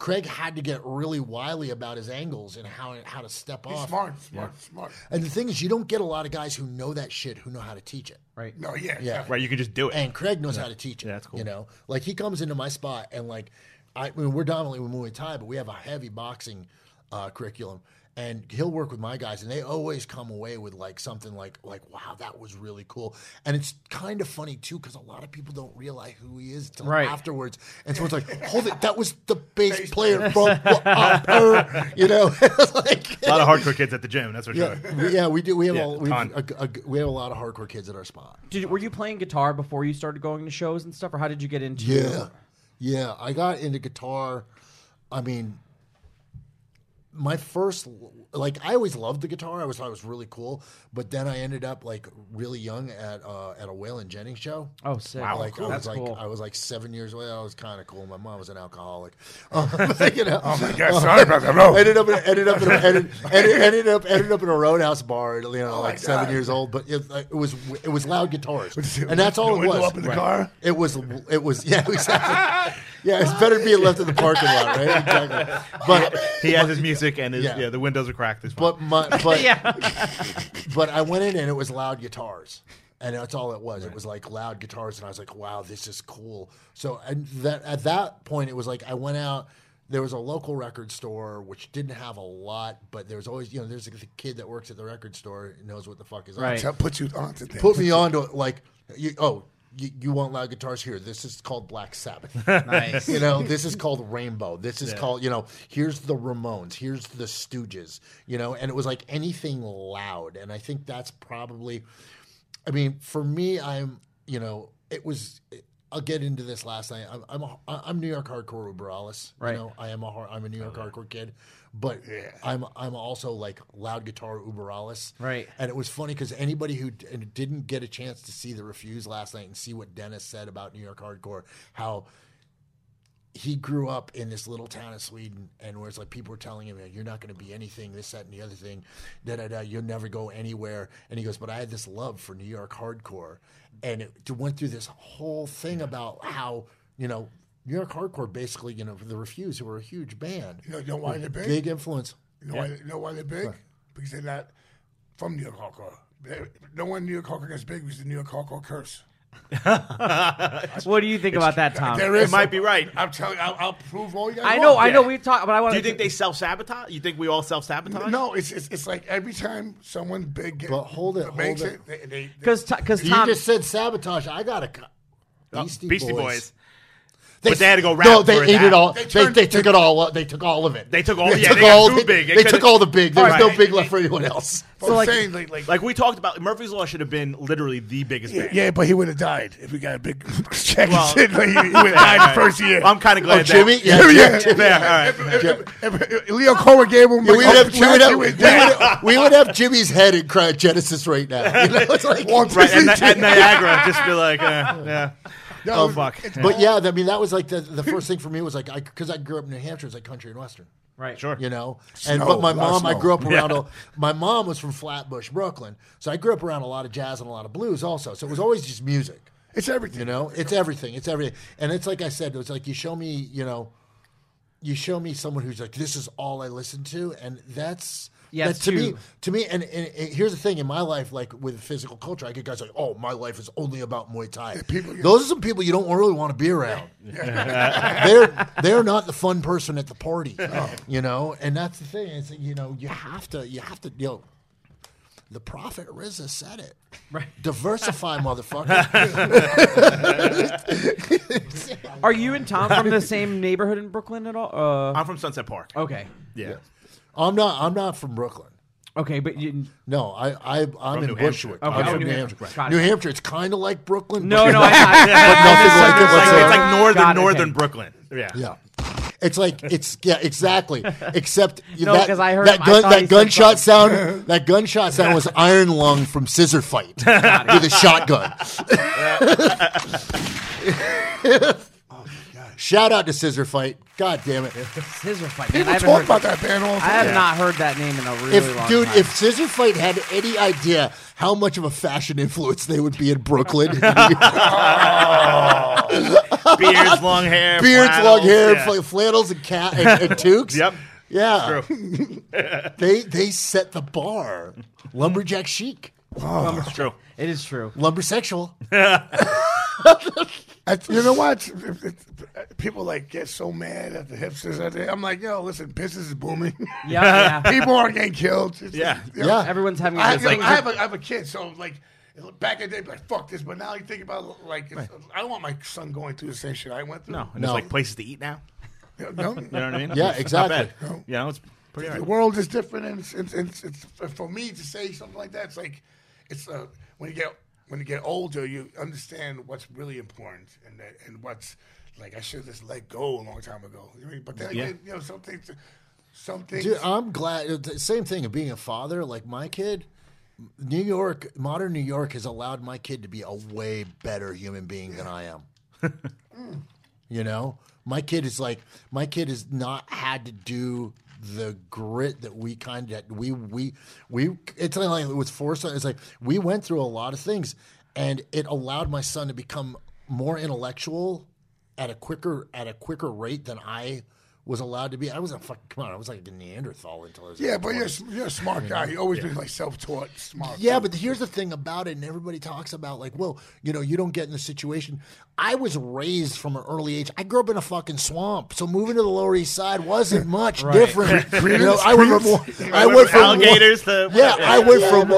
Craig had to get really wily about his angles and how how to step He's off. Smart, smart, yeah. smart. And the thing is, you don't get a lot of guys who know that shit who know how to teach it. Right. No, yeah, yeah. Right, you can just do it. And Craig knows yeah. how to teach it. Yeah, that's cool. You know, like he comes into my spot and like, I, I mean, we're dominantly Muay Thai, but we have a heavy boxing uh, curriculum. And he'll work with my guys, and they always come away with like something like, like wow, that was really cool. And it's kind of funny too, because a lot of people don't realize who he is until right. afterwards. And so it's like, hold it, that was the bass, bass player from uh, you know, like, a lot of hardcore kids at the gym. That's what yeah, you're we, yeah, we do. We have yeah, a, a, a we have a lot of hardcore kids at our spot. Did, were you playing guitar before you started going to shows and stuff, or how did you get into? Yeah, your... yeah, I got into guitar. I mean. My first, like, I always loved the guitar. I always thought it was really cool. But then I ended up, like, really young at uh, at a Waylon Jennings show. Oh, sick. Wow, like, cool. I was That's like, cool. I was, like, seven years old. That was kind of cool. My mom was an alcoholic. Um, you know, oh, my God. Sorry about that. No. Ended up in a roadhouse bar, you know, oh like, seven years old. But it, it was it was loud guitars. And that's all it was. Up in the right. car? It was, it was, yeah, exactly. Yeah, it's better to be left in the parking lot, right? Exactly. But he has his music and his yeah, yeah the windows are cracked. It's but my, but yeah. but I went in and it was loud guitars, and that's all it was. Right. It was like loud guitars, and I was like, wow, this is cool. So and that at that point, it was like I went out. There was a local record store which didn't have a lot, but there was always, you know, there's the kid that works at the record store and knows what the fuck is right. on. Put you on to things. Put me on to like, you, oh. You, you want loud guitars here. This is called Black Sabbath. Nice. You know, this is called Rainbow. This is yeah. called, you know, here's the Ramones. Here's the Stooges. You know, and it was like anything loud. And I think that's probably, I mean, for me, I'm, you know, it was, I'll get into this last night. I'm I'm, a, I'm New York hardcore uberalis. Right. You know, I am a, I'm a New York oh, hardcore kid. But yeah. I'm I'm also like loud guitar uberalis. Right. And it was funny because anybody who d- didn't get a chance to see the Refuse last night and see what Dennis said about New York hardcore, how he grew up in this little town in Sweden, and where it's like people were telling him, you're not going to be anything, this, that, and the other thing, da, da, da, you'll never go anywhere. And he goes, but I had this love for New York hardcore. And it went through this whole thing yeah. about how, you know, New York hardcore, basically, you know, the Refuse, who were a huge band. You know, you know why they're big? Big influence. You know, yeah. why, you know why they're big? Right. Because they're not from New York hardcore. They, no one in New York hardcore gets big because the New York hardcore curse. What do you think it's, about that, Tom? There is it might a, be right. I'm telling you, I'll, I'll prove all you guys. I know, I yeah. know. We talk, but I want. Do you think, think they self sabotage? You think we all self sabotage? No, it's, it's it's like every time someone big gets, but hold it, makes hold it. Because because you Tom, just said sabotage. I got a Beastie, oh, Beastie Boys. Boys. They, but they had to go rap no, they for ate that. It all. They, turned, they, they took it all. Up. They took all of it. They took all. They yeah, took they all the, big. They, they took all the big. There was right. no big left for anyone else. So, so like, saying, like, like, like we talked about, Murphy's Law should have been literally the biggest. Yeah, band. yeah but he would have died if we got a big check. Well, he would have died first year. I'm kind of glad. Oh, that. Jimmy, yeah, Jimmy, yeah, Jimmy, yeah, Jimmy, yeah. yeah. All right. If, if, if Leo Cora gave him. We would have Jimmy's head in cryogenesis right now. Right at Niagara, just be like, yeah. No, oh, fuck. But, yeah, I mean, that was, like, the, the first thing for me was, like, I because I grew up in New Hampshire. It's, like, country and western. Right. Sure. You know? And snow, But my mom, I grew up around yeah. – my mom was from Flatbush, Brooklyn. So I grew up around a lot of jazz and a lot of blues also. So it was always just music. It's everything. You know? It's everything. It's everything. And it's like I said. It was like you show me, you know, you show me someone who's like, this is all I listen to. And that's – Yeah, to me, to me, and, and, and here's the thing in my life, like with physical culture, I get guys like, "Oh, my life is only about Muay Thai." People, yeah. Those are some people you don't really want to be around. they're they're not the fun person at the party, no. you know. And that's the thing is, you know, you have to you have to you know, the Prophet R Z A said it. Right. Diversify, motherfucker. Are you and Tom from the same neighborhood in Brooklyn at all? Uh, I'm from Sunset Park. Okay. Yeah. yeah. I'm not. I'm not from Brooklyn. Okay, but you no. I. I. I'm in New Bushwick. Okay. I'm oh, from New Hampshire. Hampshire. Right. New Hampshire. It's kind of like Brooklyn. No, no, it's not. But nothing like it whatsoever. It's like northern, God, northern okay. Brooklyn. Yeah. Yeah. It's like it's yeah exactly. Except no, that, I heard that, gun, I that gunshot sound. That gunshot sound was Iron Lung from Scissor Fight with a shotgun. Shout out to Scissor Fight. God damn it. Scissor Fight. Man. People talk about that band all the time. I have yeah. not heard that name in a really if, long dude, time. Dude, if Scissor Fight had any idea how much of a fashion influence they would be in Brooklyn. oh. Beards, long hair. Beards, flannels, long hair, yeah. flannels and, ca- and, and toques. Yep. Yeah. True. they, they set the bar. Lumberjack chic. Oh. It's true. It is true. Lumbersexual. I, you know what? People like get so mad at the hipsters. I'm like, yo, listen, business is booming. Yeah, yeah. People aren't getting killed. It's, yeah, you know, yeah. Everyone's having. I, like, I, have a, I have a kid, so like back in the day, like fuck this. But now you think about like, it's, right. I don't want my son going through the same shit I went through. No, and no. There's like places to eat now. No, no. You know what I mean? Yeah, it's exactly. No. Yeah, it's pretty. The right. world is different, and it's, it's, it's, it's for me to say something like that. It's like it's uh, when you get. When you get older, you understand what's really important and that, and what's like I should have just let go a long time ago. I mean, but then yeah. you know, some things, some things. Dude, I'm glad. The same thing of being a father. Like my kid, New York, modern New York has allowed my kid to be a way better human being yeah. than I am. mm. You know, my kid is like my kid has not had to do. The grit that we kind of we we we it's like it was forced on. It's like we went through a lot of things, and it allowed my son to become more intellectual at a quicker at a quicker rate than I was allowed to be. I wasn't fucking, come on, I was like a Neanderthal until I was. Yeah, but you're, you're a smart guy. You always yeah. been like self-taught, smart. Yeah, but here's the thing about it, and everybody talks about like, well, you know, you don't get in the situation. I was raised from an early age. I grew up in a fucking swamp, so moving to the Lower East Side wasn't much right. different. you know, I went from I went from alligators to yeah, I went from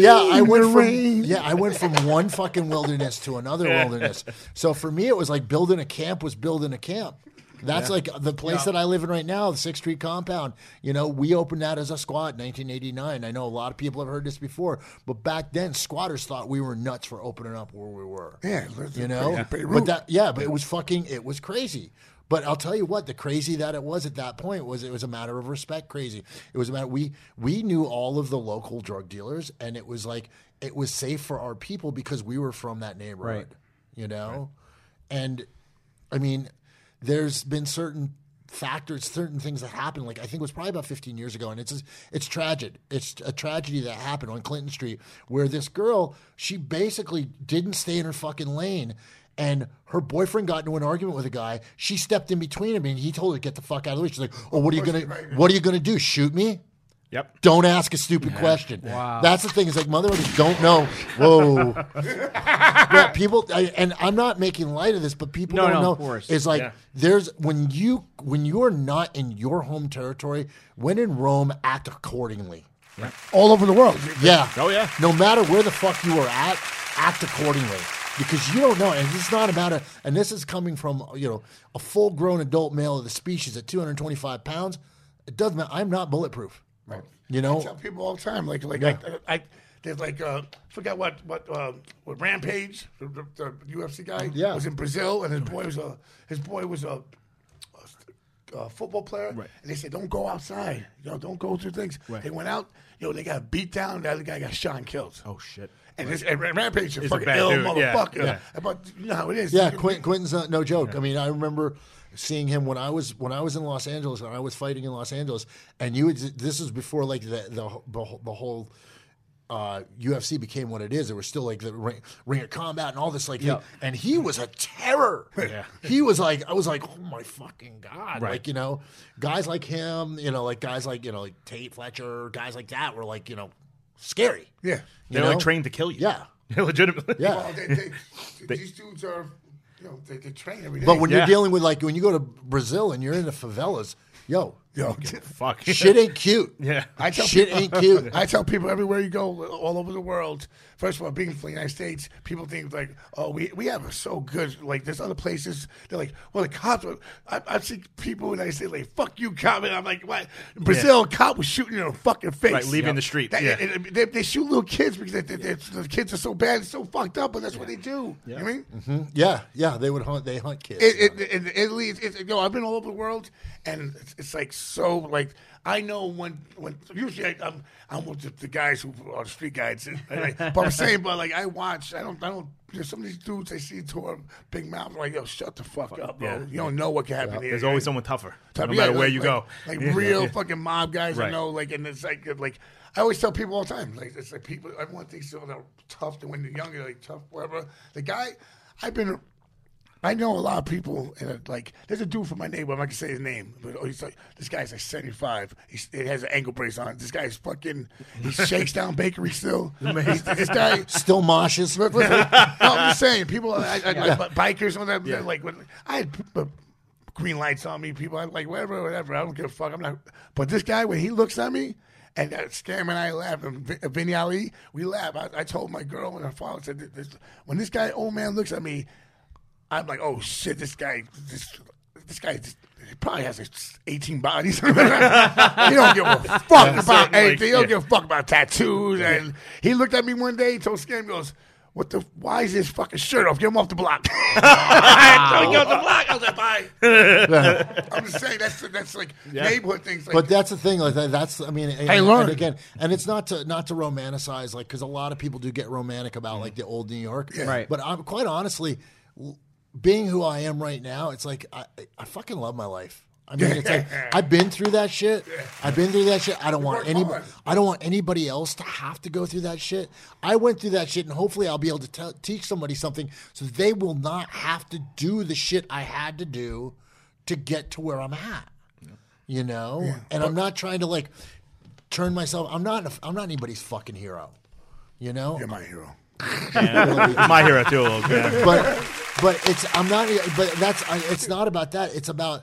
yeah, I went from yeah, I went from one fucking wilderness to another wilderness. So for me, it was like building a camp was building a camp. That's yeah. like the place yeah. that I live in right now, the sixth Street Compound. You know, we opened that as a squat in nineteen eighty-nine. I know a lot of people have heard this before, but back then, squatters thought we were nuts for opening up where we were. Yeah. You know? Yeah. But that, yeah, but it was fucking, it was crazy. But I'll tell you what, the crazy that it was at that point was it was a matter of respect crazy. It was a matter, we, we knew all of the local drug dealers, and it was like, it was safe for our people because we were from that neighborhood, right. you know? Right. And, I mean... There's been certain factors, certain things that happened. Like I think it was probably about fifteen years ago, and it's it's tragic. It's a tragedy that happened on Clinton Street where this girl, she basically didn't stay in her fucking lane, and her boyfriend got into an argument with a guy. She stepped in between him, and he told her to get the fuck out of the way. She's like, "Oh, what are you gonna what are you gonna do? Shoot me?" Yep. Don't ask a stupid yeah. question. Wow. That's the thing. Is like motherfuckers don't know. Whoa. well, people, I, and I'm not making light of this, but people no, don't no, know. Of course. It's like yeah. there's when you when you are not in your home territory. When in Rome, act accordingly. Yeah. All over the world. Yeah. Oh yeah. No matter where the fuck you are at, act accordingly. Because you don't know, and it's not about a, and this is coming from you know a full grown adult male of the species at two hundred twenty-five pounds. It doesn't matter. I'm not bulletproof. Right, you know, I tell people all the time, like, like yeah. I, I, there's like, uh, forgot what, what, uh, what Rampage, the, the, the U F C guy, yeah. was in Brazil, and his boy was a, his boy was a, a football player, right. and they said, don't go outside, you know, don't go through things. Right. They went out, you know, they got beat down, and the other guy got shot and killed. Oh shit. And, right. this, and Rampage is a fucking ill dude. motherfucker. Yeah. Yeah. But you know how it is. Yeah, Quint, Quentin's uh, no joke. Yeah. I mean, I remember seeing him when I was when I was in Los Angeles and I was fighting in Los Angeles. And you, would, this was before like the the the whole uh, U F C became what it is. There was still like the ring, ring of combat and all this like. Yeah. Thing. And he was a terror. Yeah. He was like, I was like, oh my fucking god. Right. Like you know, guys like him. You know, like guys like you know, like Tate Fletcher. Guys like that were like you know. Scary. Yeah. They're know? like trained to kill you. Yeah. Legitimately. Yeah. Well, they, they, they, these dudes are, you know, they, they train every day. But when yeah. you're dealing with, like, when you go to Brazil and you're in the favelas, yo. Yo. Fuck. Shit ain't cute. Yeah. I tell shit people, ain't cute. I tell people everywhere you go, all over the world, first of all, being from the United States, people think, like, oh, we we have it so good. Like, there's other places. They're like, well, the cops. Are, I, I've seen people in the United States, like, fuck you, cop. And I'm like, what? In Brazil, yeah. cop was shooting you in the fucking face. Right, leaving yep. the street. That, yeah. it, it, they, they shoot little kids because they, they, they, the kids are so bad and so fucked up, but that's yeah. what they do. Yeah. You know what I mean? Mm-hmm. Yeah, yeah, they would hunt, they hunt kids. It, it, in Italy, it's, it's, you know, I've been all over the world, and it's, it's like, so like I know when when usually I, I'm I'm with the, the guys who are street guides, and, and I, but I'm saying, but like I watch, I don't I don't. There's some of these dudes I see to a big mouth like yo, shut the fuck, fuck up, bro. Yeah. You don't know what can happen. Yeah. Here. There's always someone tougher, tougher no matter yeah, where like, you go. Like, like yeah. real yeah. fucking mob guys, right. I know. Like and it's like like I always tell people all the time, like it's like people everyone thinks they're tough when they're younger, like tough whatever. The guy I've been. I know a lot of people, and uh, like, there's a dude from my neighborhood, I'm not going to say his name, but oh, he's like, this guy's like seventy-five. He's, he has an ankle brace on. This guy's fucking, he shakes down bakery still. He's, this guy. Still moshes. Like, no, I'm just saying, people, I, I, yeah. like, bikers, all that, yeah. like, when, I had uh, green lights on me, people, I'm like, whatever, whatever, I don't give a fuck, I'm not, but this guy, when he looks at me, and uh, Scam and I laugh, and v- Vinny Ali, we laugh. I, I told my girl and her father, said, this, this, when this guy, old man, looks at me, I'm like, oh shit, this guy, this, this guy this, he probably has like eighteen bodies. He don't give a fuck yeah, about anything. Like, he don't yeah. give a fuck about tattoos. Yeah. And he looked at me one day, told Scam, goes, what the, why is his fucking shirt off? Get him off the block. I told him off the block. I was like, bye. I'm just saying, that's, that's like yeah. neighborhood things. Like, but that's the thing. Like that, that's, I mean, and, I learned. And again, and it's not to not to romanticize, like, because a lot of people do get romantic about, like, the old New York. Yeah. Right. But I'm quite honestly, being who I am right now, it's like I, I fucking love my life. I mean, it's like I've been through that shit. I've been through that shit. I don't want anybody. I don't want anybody else to have to go through that shit. I went through that shit, and hopefully, I'll be able to t- teach somebody something so they will not have to do the shit I had to do to get to where I'm at. you know? Yeah. And but, I'm not trying to, like, turn myself... I'm not a, I'm not anybody's fucking hero, you know? You're my hero. Yeah. My hero, too, a little bit. But, but it's... I'm not... But that's... It's not about that. It's about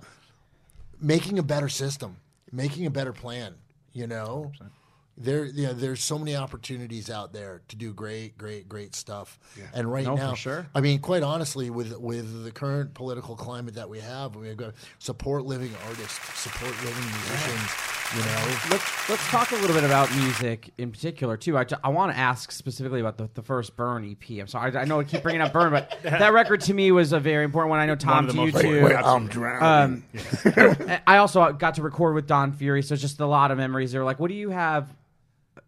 making a better system, making a better plan, you know? one hundred percent. There, you know, there's so many opportunities out there to do great, great, great stuff. Yeah. And right no, now, for sure. I mean, quite honestly, with with the current political climate that we have, we have got to support living artists, support living musicians. Yeah. You know, let's let's talk a little bit about music in particular too. I, t- I want to ask specifically about the, the first Burn E P. I'm sorry, I, I know I keep bringing up Burn, but that record to me was a very important one. I know Tom to you too. Wait, I'm drowning. Um, yeah. I also got to record with Don Fury, so it's just a lot of memories. They're like, what do you have?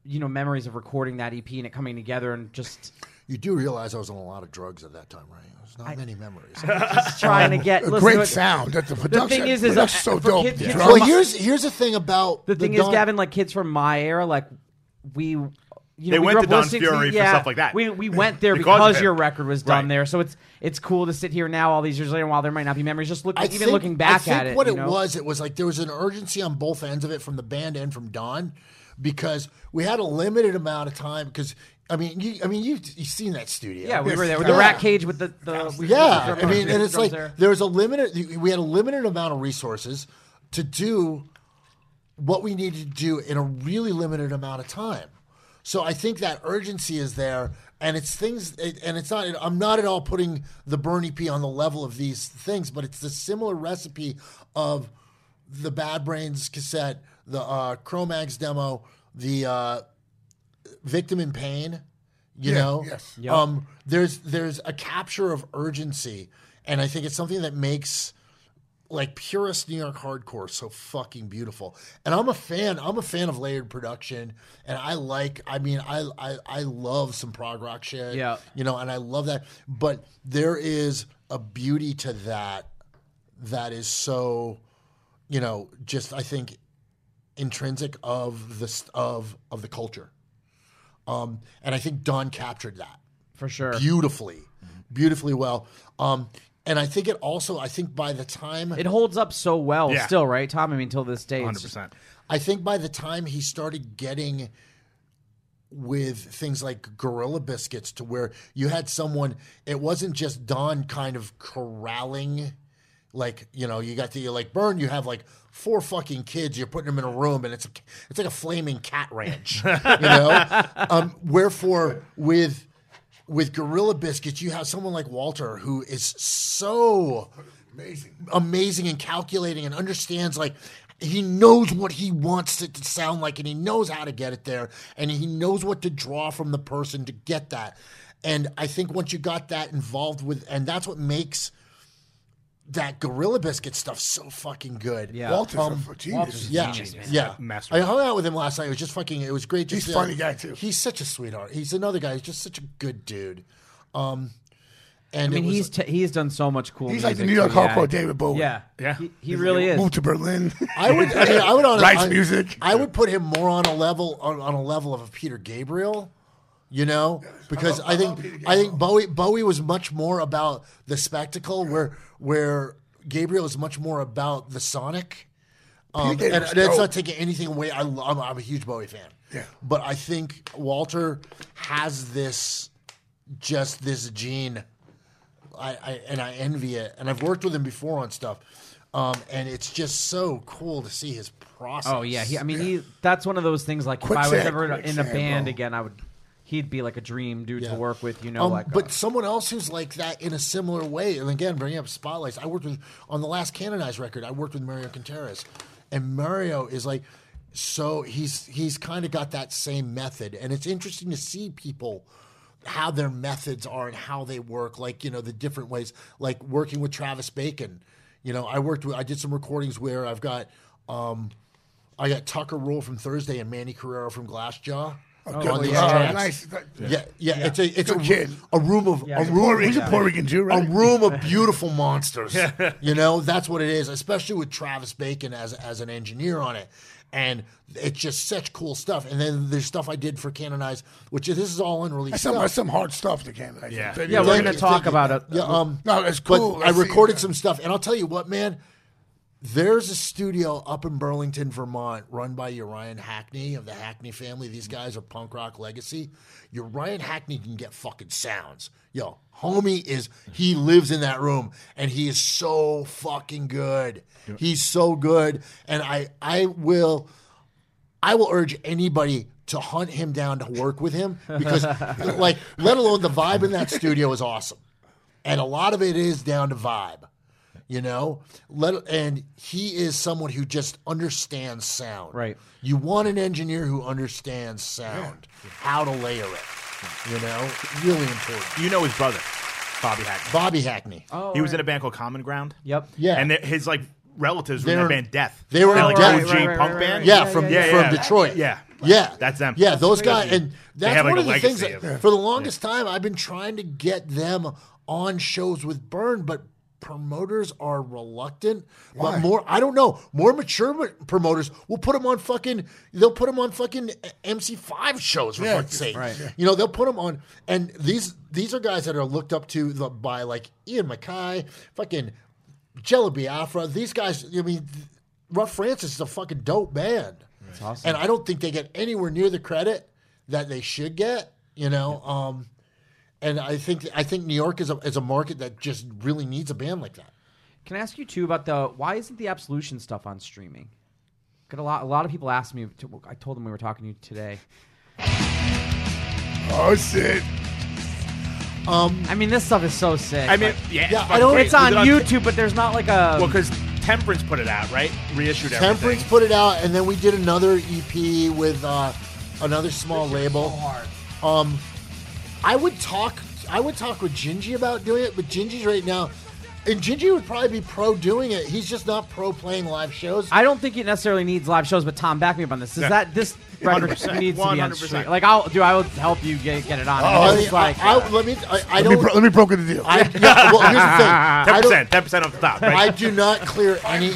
You know, memories of recording that E P and it coming together and just... You do realize I was on a lot of drugs at that time, right? There's not I, many memories. Just trying to get... Um, great sound at the production. The thing is, is that's so dope. Kids, kids well, my, here's here's the thing about... The, the thing Don- is, Gavin, like, kids from my era, like, we... You know, they we went to Don Fury yeah, for stuff like that. We we went there because, because your record was done right. there. So it's it's cool to sit here now, all these years later, and while there might not be memories, just look, I even think, looking back I think at it. What you know? it was, it was like there was an urgency on both ends of it, from the band and from Don, because we had a limited amount of time. Because I mean, you, I mean, you you've seen that studio. Yeah, we were there with the yeah. rat cage with the the. We yeah, the I mean, and it's like there. there was a limited. We had a limited amount of resources to do what we needed to do in a really limited amount of time. So I think that urgency is there, and it's things, and it's not. I'm not at all putting the Burn E P on the level of these things, but it's the similar recipe of the Bad Brains cassette, the uh, Cro-Mags demo, the uh, Victim in Pain, you yeah, know? Yes. Yep. Um, there's there's a capture of urgency, and I think it's something that makes, like, purist New York hardcore so fucking beautiful. And I'm a fan. I'm a fan of layered production, and I like, I mean, I I, I love some prog rock shit, yeah. you know, and I love that. But there is a beauty to that that is so, you know, just, I think, intrinsic of the of of the culture, um, and I think Don captured that for sure beautifully, mm-hmm. beautifully well. Um, and I think it also, I think by the time it holds up so well, yeah. still, right, Tom? I mean, till this day, one hundred percent. I think by the time he started getting with things like Gorilla Biscuits, to where you had someone, it wasn't just Don kind of corralling. Like, you know, you got the, like, Burn, you have, like, four fucking kids, you're putting them in a room, and it's it's like a flaming cat ranch, you know? Um, wherefore, with with Gorilla Biscuits, you have someone like Walter, who is so amazing, amazing and calculating and understands, like, he knows what he wants it to sound like, and he knows how to get it there, and he knows what to draw from the person to get that. And I think once you got that involved with, and that's what makes... that Gorilla Biscuit stuff so fucking good. Yeah. Walter's um, a genius. Yeah. Genius, yeah. Master. I hung out with him last night. It was just fucking, it was great. Just, he's a funny guy too. He's such a sweetheart. He's another guy. He's just such a good dude. Um, and I mean, was, he's t- he's done so much cool He's music, like the New York hardcore yeah. David Bowie. Yeah. Yeah. He, he really is. Moved to Berlin. I would, I mean, I would, on a, I, music. I would put him more on a level, on, on a level of a Peter Gabriel. You know, because I, love, I think I, I think Bowie Bowie was much more about the spectacle, yeah. where where Gabriel is much more about the sonic. Um, and and that's not taking anything away. I love, I'm a huge Bowie fan. Yeah, but I think Walter has this, just this gene, I, I and I envy it. And I've worked with him before on stuff, um, and it's just so cool to see his process. Oh yeah, he, I mean, yeah. he that's one of those things. Like quick if set, I was ever in a, in a band set, again, I would. He'd be like a dream dude yeah. to work with, you know. Um, like but a, someone else who's like that in a similar way, and again, bringing up Spotlights, I worked with, on the last Canonized record, I worked with Mario Contreras, and Mario is like, so he's he's kind of got that same method, and it's interesting to see people, how their methods are and how they work, like, you know, the different ways, like working with Travis Bacon, you know, I worked with, I did some recordings where I've got, um, I got Tucker Rule from Thursday and Manny Carrero from Glassjaw. Oh, oh, on yeah. Oh, nice. Yeah. Yeah, yeah, yeah. It's a it's a, kid. a room of yeah, a room. He's a Puerto Rican Jew, right? A room of beautiful monsters. yeah. You know, that's what it is. Especially with Travis Bacon as as an engineer on it, and it's just such cool stuff. And then there's stuff I did for Canonized, which is, this is all unreleased. Some stuff. some hard stuff to Canonized. Yeah, yeah, yeah, we're gonna talk about it. Yeah, um, no, it's cool. But I recorded some stuff, and I'll tell you what, man. There's a studio up in Burlington, Vermont, run by Urian Hackney of the Hackney family. These guys are punk rock legacy. Urian Hackney can get fucking sounds. Yo, homie is, he lives in that room, and he is so fucking good. He's so good. And I, I will, I will urge anybody to hunt him down to work with him because, like, let alone the vibe in that studio is awesome. And a lot of it is down to vibe. You know, let and he is someone who just understands sound. Right. You want an engineer who understands sound, yeah. how to layer it. You know, really important. You know his brother, Bobby Hackney. Bobby Hackney. Oh, he was right. in a band called Common Ground. Yep. Yeah. And his like relatives They're, were in that band Death. They were in like an O G right, right, punk right, right, band. Yeah, yeah, from, yeah, yeah, from yeah. Detroit. Yeah. Yeah, that's them. Yeah, those guys, and that's one like of the things that, of, for the longest yeah. time I've been trying to get them on shows with Burn, but. Promoters are reluctant, Why? but more I don't know. More mature promoters will put them on fucking. They'll put them on fucking M C five shows for yeah, fuck's sake. Right. You know they'll put them on, and these these are guys that are looked up to the, by like Ian Mackay, fucking Jello Biafra. These guys, I mean, Rough Francis is a fucking dope band. That's awesome. And I don't think they get anywhere near the credit that they should get. You know. Yeah. Um, And I think I think New York is a is a market that just really needs a band like that. Can I ask you too about the why isn't the Absolution stuff on streaming? Got a lot a lot of people asked me. To, I told them we were talking to you today. Oh shit! Um, I mean this stuff is so sick. I mean yeah, yeah I don't, it's on it on YouTube, but there's not like a well because Temperance put it out right reissued. Temperance everything. put it out, and then we did another E P with uh, another small this label. Is so hard. Um. I would talk I would talk with Gingy about doing it, but Gingy's right now, and Gingy would probably be pro doing it. He's just not pro playing live shows. I don't think he necessarily needs live shows, but Tom, back me up on this. Is yeah. that this record needs one hundred percent to be on stream? Like, I'll do. I will help you get, get it on. Uh, I, like, I, I, let me. I, I don't. Let me, pro, let me broker the deal. I, yeah, well, here's the thing. ten percent, ten percent off the top. Right? I do not clear any.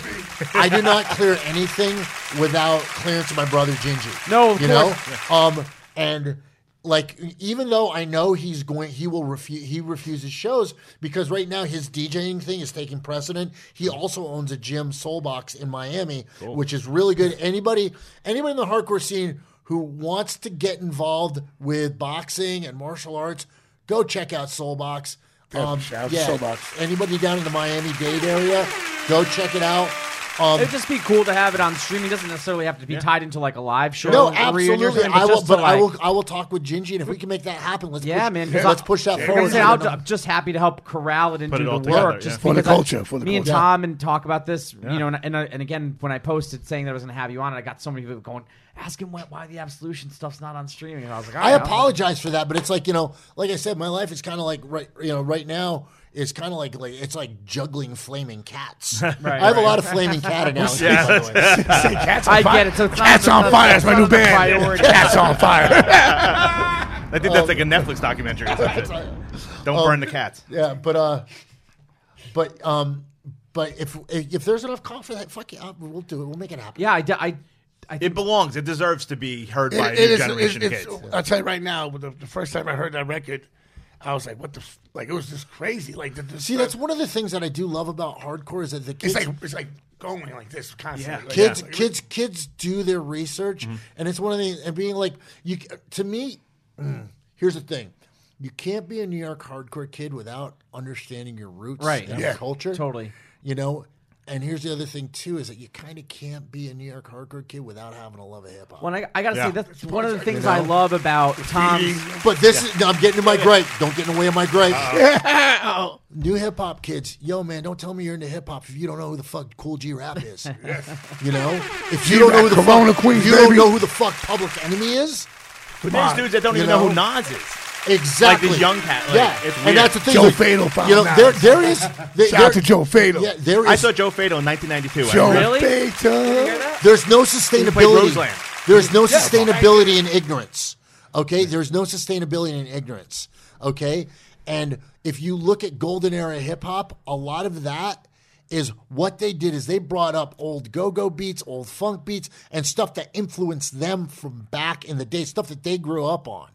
I do not clear anything without clearance of my brother Gingy. No, of you course. know, um, and. Like, even though I know he's going, he will refuse, he refuses shows because right now his DJing thing is taking precedent. He also owns a gym, Soulbox, in Miami, cool. which is really good. Anybody, anybody in the hardcore scene who wants to get involved with boxing and martial arts, go check out Soulbox. Um, yeah, Soulbox. Anybody down in the Miami-Dade area, go check it out. Um, it'd just be cool to have it on streaming. It doesn't necessarily have to be yeah. tied into like a live show. No, absolutely. I will, but like, I will. I will talk with Gingy, and if we can make that happen, let's yeah, push, man. Yeah. Let's push that yeah. forward. I'm yeah. just happy to help corral it and put do it the together, work. Yeah. Just for the culture. I, for the me culture. and Tom and talk about this. Yeah. You know, and, and and again, when I posted saying that I was going to have you on, it, I got so many people going, ask him why the Absolution stuff's not on streaming. And I was like, I, I apologize for that, but it's like you know, like I said, my life is kind of like right, you know, right now. It's kind of like, like it's like juggling flaming cats. Right, I have right. a lot of flaming cat analogies, yeah. by the way. Say cats on I fire. Get it. So cats on fire. That's my new band. Cats on fire. I think that's um, like a Netflix documentary. Don't um, burn the cats. Yeah, but uh, but um, but if if there's enough call for that, fuck it, yeah, we'll do it. We'll make it happen. Yeah, I. I It belongs. It deserves to be heard it, by it a new is, generation it, of kids. I'll tell you right now, the, the first time I heard that record, I was like, what the, f-? like, it was just crazy. Like, the, the, see, that's one of the things that I do love about hardcore is that the kids. It's like, it's like going like this constantly. Yeah. Like, kids, yeah. kids, kids do their research. Mm-hmm. And it's one of the, and being like, you, to me, mm. here's the thing. You can't be a New York hardcore kid without understanding your roots right. and yeah. your culture. Totally. You know? And here's the other thing, too, is that you kind of can't be a New York hardcore kid without having a love of hip-hop. Well, I, I got to yeah. say, that's one of the things you know? I love about Tom. But this yeah. is, I'm getting to my gripe. Don't get in the way of my gripe. Uh-oh. New hip-hop kids, yo, man, don't tell me you're into hip-hop if you don't know who the fuck Cool G Rap is. You know? If you G-Rap, don't know who the Corona fuck, Queen, you baby. don't know who the fuck Public Enemy is. But there's dudes that don't you even know? know who Nas is. Exactly. Like this young cat. Like, yeah. It's weird. And that's the thing. Joe like, Fado found you know, there, there is. There, Shout out to Joe Fado. Yeah, there is. I saw Joe Fado in nineteen ninety-two. Joe really? Fado. Did you hear that? There's no sustainability. There's no yeah, sustainability in ignorance. Okay? There's no sustainability in ignorance. Okay? And if you look at golden era hip hop, a lot of that is what they did is they brought up old go-go beats, old funk beats, and stuff that influenced them from back in the day, stuff that they grew up on.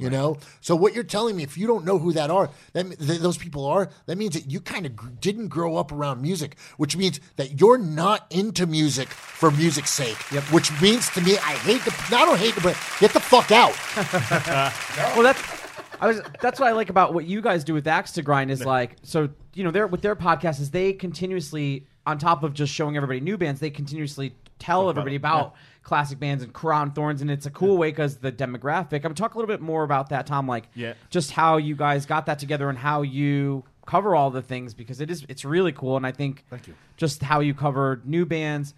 you right. know? So what you're telling me, if you don't know who that are, that th- those people are, that means that you kind of gr- didn't grow up around music, which means that you're not into music for music's sake, yep. which means to me, I hate the, I don't hate the, but get the fuck out. no. Well, that's, I was, that's what I like about what you guys do with Axe to Grind is no. like, so, you know, their, with their podcast is they continuously, on top of just showing everybody new bands, they continuously tell That's everybody about, about yeah. classic bands and Crown of Thorns, and it's a cool yeah. way because the demographic. I'm talk a little bit more about that, Tom, like yeah. just how you guys got that together and how you cover all the things, because it is it's really cool, and I think Thank you. just how you cover new bands.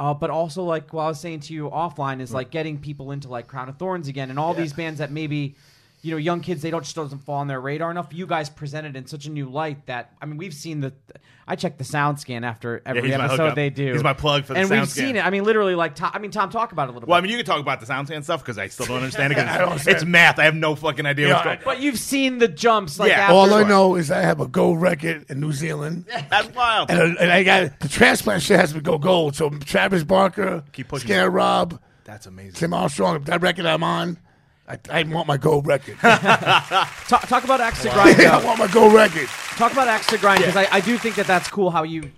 Uh, but also, like what I was saying to you offline is right. like getting people into like Crown of Thorns again and all yeah. these bands that maybe you know, young kids, they don't just doesn't fall on their radar enough. You guys presented in such a new light that, I mean, we've seen the, I check the sound scan after every yeah, episode they do. He's my plug for the and sound scan. And we've seen it. I mean, literally, like, Tom, I mean, Tom, talk about it a little well, bit. Well, I mean, you can talk about the sound scan stuff because I still don't understand it. I don't understand. It's math. I have no fucking idea yeah, what's going on. But you've seen the jumps. Like, yeah. All I know is I have a gold record in New Zealand. That's wild. And, and I got, the transplant shit has to go gold. So Travis Barker, Scare Rob. That's amazing. Tim Armstrong, that record I'm on. I, I want my gold record. talk, talk about Axe to Grind. Yeah, I want my gold record. Talk about Axe to Grind because yeah. I, I do think that that's cool how you.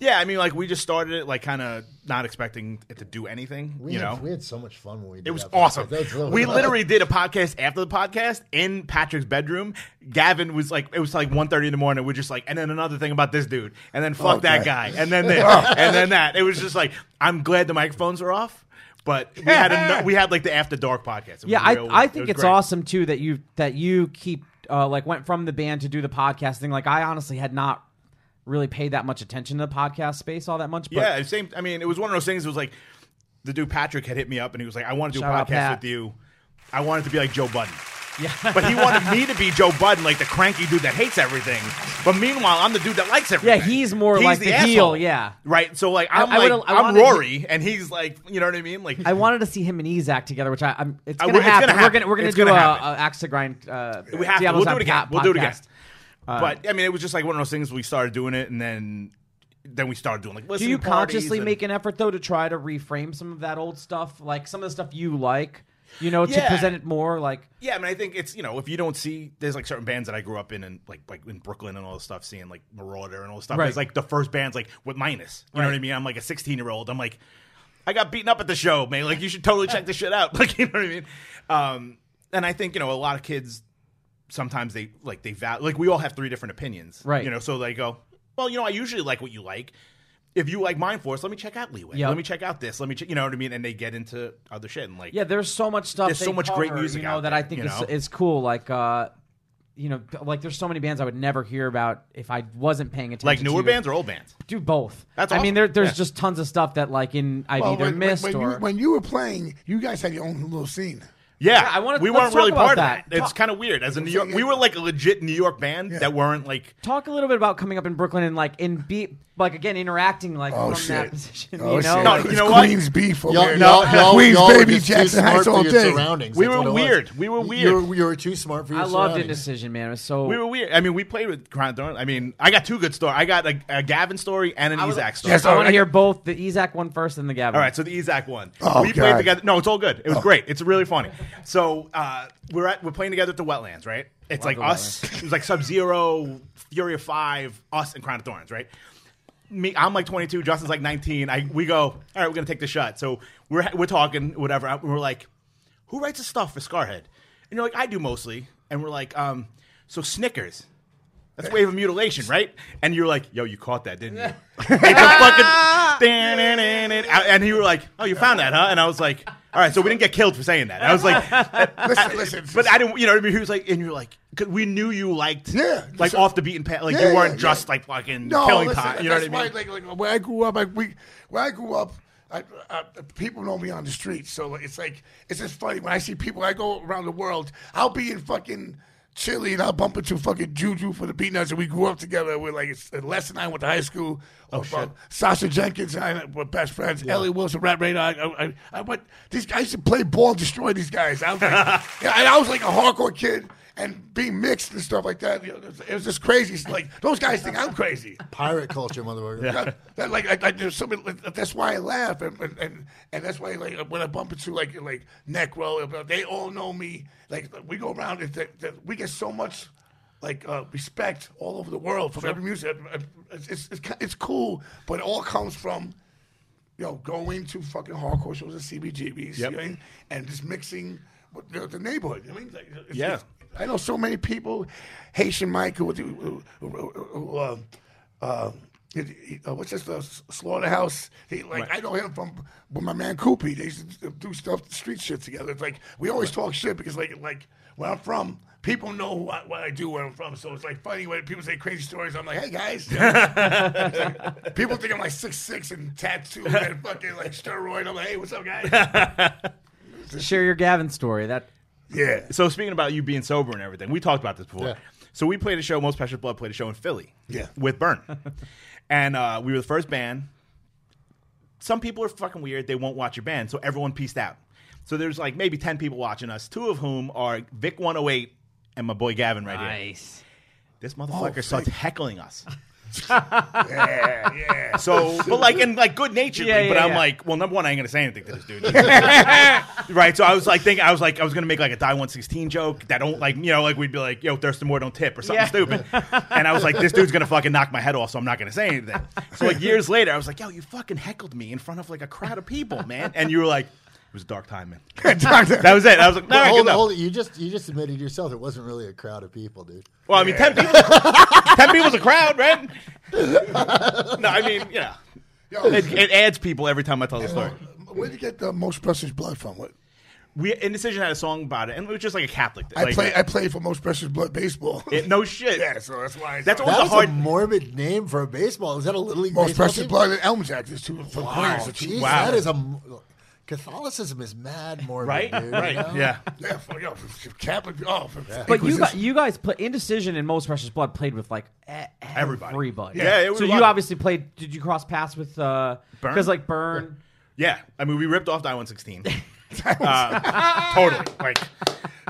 Yeah, I mean, like we just started it, like kind of not expecting it to do anything. We you had, know, we had so much fun when we did it. It was awesome. That was really we fun. Literally did a podcast after the podcast in Patrick's bedroom. Gavin was like, it was like one thirty in the morning. We're just like, and then another thing about this dude, and then fuck okay. that guy, and then this, and then that. It was just like, I'm glad the microphones are off. But we had a, we had like the After Dark podcast. Yeah, real, I I think it it's great. awesome too that you that you keep uh, like went from the band to do the podcast thing. Like I honestly had not really paid that much attention to the podcast space all that much. But yeah, same. I mean, it was one of those things. It was like the dude Patrick had hit me up and he was like, "I want to do a podcast with you. I wanted to be like Joe Budden." Yeah. But he wanted me to be Joe Budden, like the cranky dude that hates everything. But meanwhile, I'm the dude that likes everything. Yeah, he's more he's like the, the heel, yeah. Right? So, like, I'm, I, I like, I'm Rory, to, and he's like, you know what I mean? Like, I wanted to see him and Ezak together, which I, I'm, it's going to happen. We're going we're gonna do gonna a, a Axe to Grind. Uh, we have to. We'll do it again. Podcast. We'll do it again. Uh, but, I mean, it was just like one of those things we started doing it, and then... Then we started doing like. Do you consciously and, make an effort though to try to reframe some of that old stuff, like some of the stuff you like, you know, yeah. to present it more like? Yeah, I mean, I think it's you know if you don't see there's like certain bands that I grew up in and like like in Brooklyn and all this stuff, seeing like Marauder and all this stuff. Right. It's like the first bands like with Minus, you right. know what I mean? I'm like a sixteen year old. I'm like, I got beaten up at the show, man. Like you should totally check this shit out. Like you know what I mean? Um, and I think you know a lot of kids sometimes they like they val- like we all have three different opinions, right? You know, so they go. Well, you know, I usually like what you like. If you like Mind Force, let me check out Leeway. Yep. Let me check out this. Let me check, you know what I mean? And they get into other shit. And like, yeah, there's so much stuff. There's so much cover, great music you know, out that there, I think is, is cool. Like, uh, you know, like there's so many bands I would never hear about if I wasn't paying attention. Like newer to bands or old bands? Do both. That's awesome. I mean, there, there's yeah. just tons of stuff that like in I've well, either when, missed when, when or you, when you were playing, you guys had your own little scene. Yeah, yeah I wanted, we weren't really part of that. It's kind of weird. As a New York, we were like a legit New York band yeah. that weren't like. Talk a little bit about coming up in Brooklyn and like in be like again interacting like oh, from shit. that position. Oh, you know, no, you know Queens what? beef over y'all, y'all, y'all, Queens y'all baby, Jackson Heights all day. We were weird. We were weird. You were, you were too smart for your I loved Indecision, man. It was so we were weird. I mean, we played with Crown of Thorns. I mean, I got two good stories. I got a, a Gavin story and an Ezak story. Yes, I want to hear both the Ezak one first and the Gavin. All right, so the Ezak one. We played together. No, it's all good. It was great. It's really funny. So uh, we're at we're playing together at the Wetlands, right? It's like us. Wetlands. It was like Sub Zero, Fury of Five, us, and Crown of Thorns, right? Me, I'm like twenty-two. Justin's like nineteen. I we go. All right, we're gonna take the shot. So we're we're talking, whatever. I, we're like, who writes the stuff for Scarhead? And you're like, I do mostly. And we're like, um, so Snickers. That's Wave of Mutilation, right? And you're like, yo, you caught that, didn't you? Like the fucking, and you were like, oh, you found that, huh? And I was like, all right, so we didn't get killed for saying that. And I was like, listen, I, listen, but I didn't, you know what I mean? He was like, and you're like, cause we knew you liked, yeah, like so, off the beaten path, like yeah, you weren't yeah, just yeah. like fucking no, killing listen, time. You know what I mean? Like, like when I grew up, I, we, when I grew up, I, I, people know me on the streets, so it's like it's just funny when I see people. I go around the world, I'll be in fucking. Chile, and I'll bump into fucking Juju for the Peanuts, and we grew up together. We're like, Les and I went to high school. Oh, of, uh, Sasha Jenkins and I were best friends. Yeah. Elliot Wilson, Rat Radar. I, I, I went, these guys used to play ball, destroy these guys. I was like, yeah, I was like a hardcore kid. and being mixed and stuff like that. You know, it, was, it was just crazy. Like, those guys think I'm crazy. Pirate culture, motherfucker. Yeah. That, that, like, I, I, there's somebody, like, that's why I laugh, and and, and and that's why, like, when I bump into like like Necro, they all know me. Like, we go around, and they, they, we get so much like uh, respect all over the world from sure. every music. It's, it's it's it's cool, but it all comes from, you know, going to fucking hardcore shows at C B G B's, yep. you know, and, and just mixing with the, the neighborhood. I mean, like, it's, yeah. It's, I know so many people, Haitian Mike, who, who, who, who uh, uh, he, uh, what's this, uh, Slaughterhouse? He, like, right. I know him from with my man Koopy. They used to do stuff, street shit together. It's like, we always talk shit because, like, like where I'm from, people know who I, what I do, where I'm from, so it's like funny when people say crazy stories. I'm like, hey guys, like, people think I'm like six six and tattooed and fucking like steroid. I'm like, hey, what's up, guys? Share your Gavin story. That yeah. So speaking about you being sober and everything, we talked about this before. Yeah. So we played a show. Most Precious Blood played a show in Philly. Yeah. With Burn, and uh, we were the first band. Some people are fucking weird. They won't watch your band, so everyone peaced out. So there's like maybe ten people watching us. Two of whom are Vic one oh eight. And my boy Gavin right nice. Here. Nice. This motherfucker oh, starts heckling us. yeah, yeah. So, but like in like good naturedly. Yeah, yeah, but I'm yeah. like, well, number one, I ain't gonna say anything to this dude. Right. So I was like, thinking, I was like, I was gonna make like a die one sixteen joke that don't like, you know, like we'd be like, yo, Thurston Moore don't tip or something yeah. stupid. And I was like, this dude's gonna fucking knock my head off, so I'm not gonna say anything. So like years later, I was like, yo, you fucking heckled me in front of like a crowd of people, man. And you were like, it was a dark time, man. That was it. I was like, no, well, hold, hold it. You just you just admitted yourself it wasn't really a crowd of people, dude. Well, I mean, yeah. ten people, ten people's a crowd, right? No, I mean, yeah, Yo, it, it adds people every time I tell the story. Where did you get the Most Precious Blood from? What? We Indecision had a song about it, and it was just like a Catholic thing. I like, play I played for Most Precious Blood baseball. It, no shit. Yeah, so that's why. I that's always that was a hard a morbid name for a baseball. Is that a Little League? Most Precious team? Blood and Elmjack. There's two. For wow, the geez, wow, that is a. Catholicism is mad morbid, right? Dude, right. You know? Yeah. Yeah. For, yo, for Catholic. Oh, for, yeah. But you guys, you guys play Indecision and Most Precious Blood played with like everybody. everybody. Yeah. yeah it was so you obviously played. Did you cross paths with uh, Burn? Because like Burn. Yeah. yeah. I mean, we ripped off Die one sixteen. uh, totally. Like.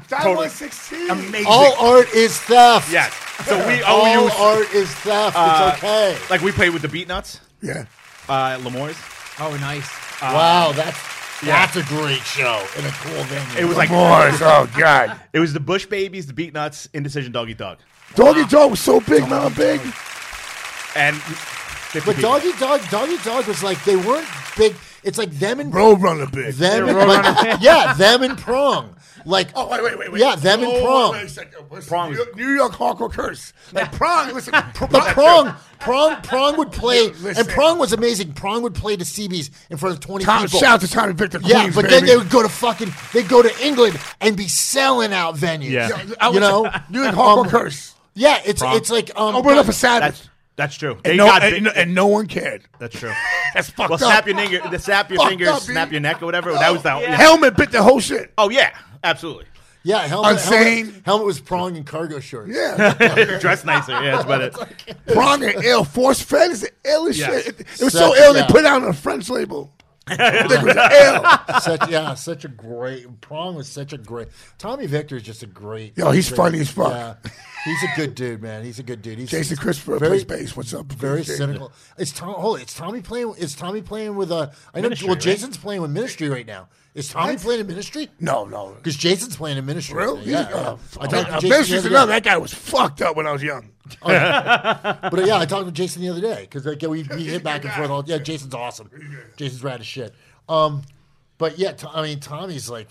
Die one sixteen. Amazing. All art is theft. Yes. So we all use, art is theft. Uh, it's okay. Like we played with the Beatnuts. Yeah. Uh, Lemoy's. Oh, nice. Uh, wow. That's. Yeah. That's a great show and a cool venue. It was like Boys, oh god! It was the Bush Babies, the Beatnuts, Indecision, Doggy Dog. Doggy wow. Dog was so big, oh, man, big. Dog. And but Doggy Dog, Doggy Dog was like they weren't big. It's like them and Roadrunner big. Them and, like, yeah, them and Prong. Like oh wait wait wait wait yeah them oh, and Prong. Wait, wait, wait, wait. Prong New York, New York hardcore curse. Like Prong, listen, pr- but Prong. Prong, Prong would play, listen. And Prong was amazing. Prong would play to C B's in front of twenty Tom, people. Shout out to Tommy Victor Queens, yeah, but baby. Then they would go to fucking, they'd go to England and be selling out venues. Yeah, yeah I was, you know, New York hardcore curse. Yeah, it's Prong. It's like um, open up for Savage. That's, that's true. They and, no, got and, big, no, and no one cared. That's true. That's fucked well, up. Snap your finger, the snap your fucked fingers, up, snap your neck or whatever. Oh, that was that. Yeah. Yeah. Helmet bit the whole shit. Oh yeah, absolutely. Yeah, helmet, Insane. helmet, helmet was Prong in cargo shorts. Yeah. Dressed nicer. Yeah, that's about it. Like, Prong and ill. Force Fed is ill as yes. shit. It, it was such, so ill yeah. they put it out on a French label. It was ill. Such, yeah, such a great. Prong was such a great. Tommy Victor is just a great. Yo, he's great, funny as fuck. Yeah. He's a good dude, man. He's a good dude. He's Jason Christopher very, plays bass. What's up? Very Jason? Cynical. It's Tom. Hold it. It's Tommy playing. It's Tommy playing with a. I know. Ministry, well, Jason's right? playing with Ministry right now. Is Tommy what? playing in Ministry? No, no. Because Jason's playing in Ministry. Really? Yeah. yeah. I talked to Ministry's another. That guy was fucked up when I was young. Oh, yeah. But uh, yeah, I talked to Jason the other day because like, we, we hit back and forth all. Yeah, Jason's awesome. Jason's rad as shit. Um, but yeah, to, I mean, Tommy's like.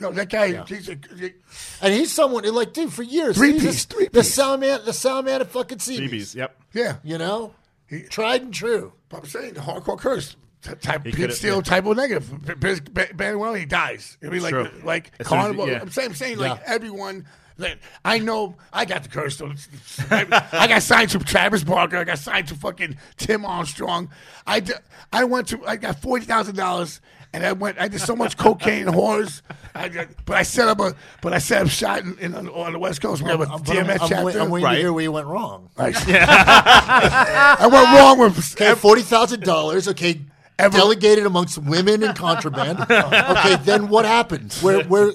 No, that guy, yeah. he's a, he, and he's someone like, dude, for years, three piece, three piece, the sound man, the sound man at fucking C B's. Yep, yeah, you know, he, tried and true. But I'm saying the hardcore curse, t- type, Pete Steele, yeah. type O negative, Ben Well, he dies. It'd be like, true. like as Carnival. As, yeah. I'm saying, I'm saying, yeah. like everyone. Like, I know I got the curse. So it's, it's, I, I got signed to Travis Barker. I got signed to fucking Tim Armstrong. I, d- I went to. I got forty thousand dollars. And I went. I did so much cocaine and whores. I got, but I set up a. But I set up shot in, in, on, on the West Coast. We have a D M S chapter. I'm, wait, I'm waiting right. to hear where you went wrong. Right. Yeah. I went wrong with okay, forty thousand dollars. Okay, ever. Delegated amongst women and contraband. Okay, then what happened? Where where?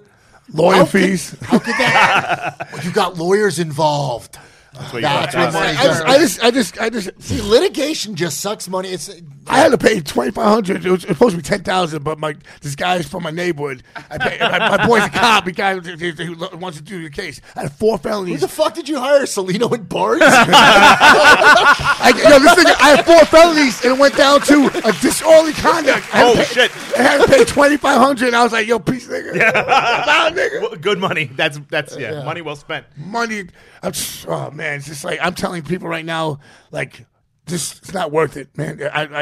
Lawyer how fees. Could, how could that? You got lawyers involved. That's what That's what money I, just, I just, I just, I just. See, litigation just sucks money. It's. I had to pay twenty five hundred. It was supposed to be ten thousand, but my this guy's from my neighborhood. I paid, my, my boy's a cop. The guy who wants to do the case. I had four felonies. Who the fuck did you hire, Salino and Barnes? I, you know, this thing, I had four felonies, and it went down to a disorderly conduct. Oh pay, shit! I had to pay twenty five hundred, and I was like, "Yo, peace, nigga." Yeah. nigga. Good money. That's that's yeah, yeah. Money well spent. Money. I'm just, oh man. It's just like I'm telling people right now, like this, it's not worth it, man. I,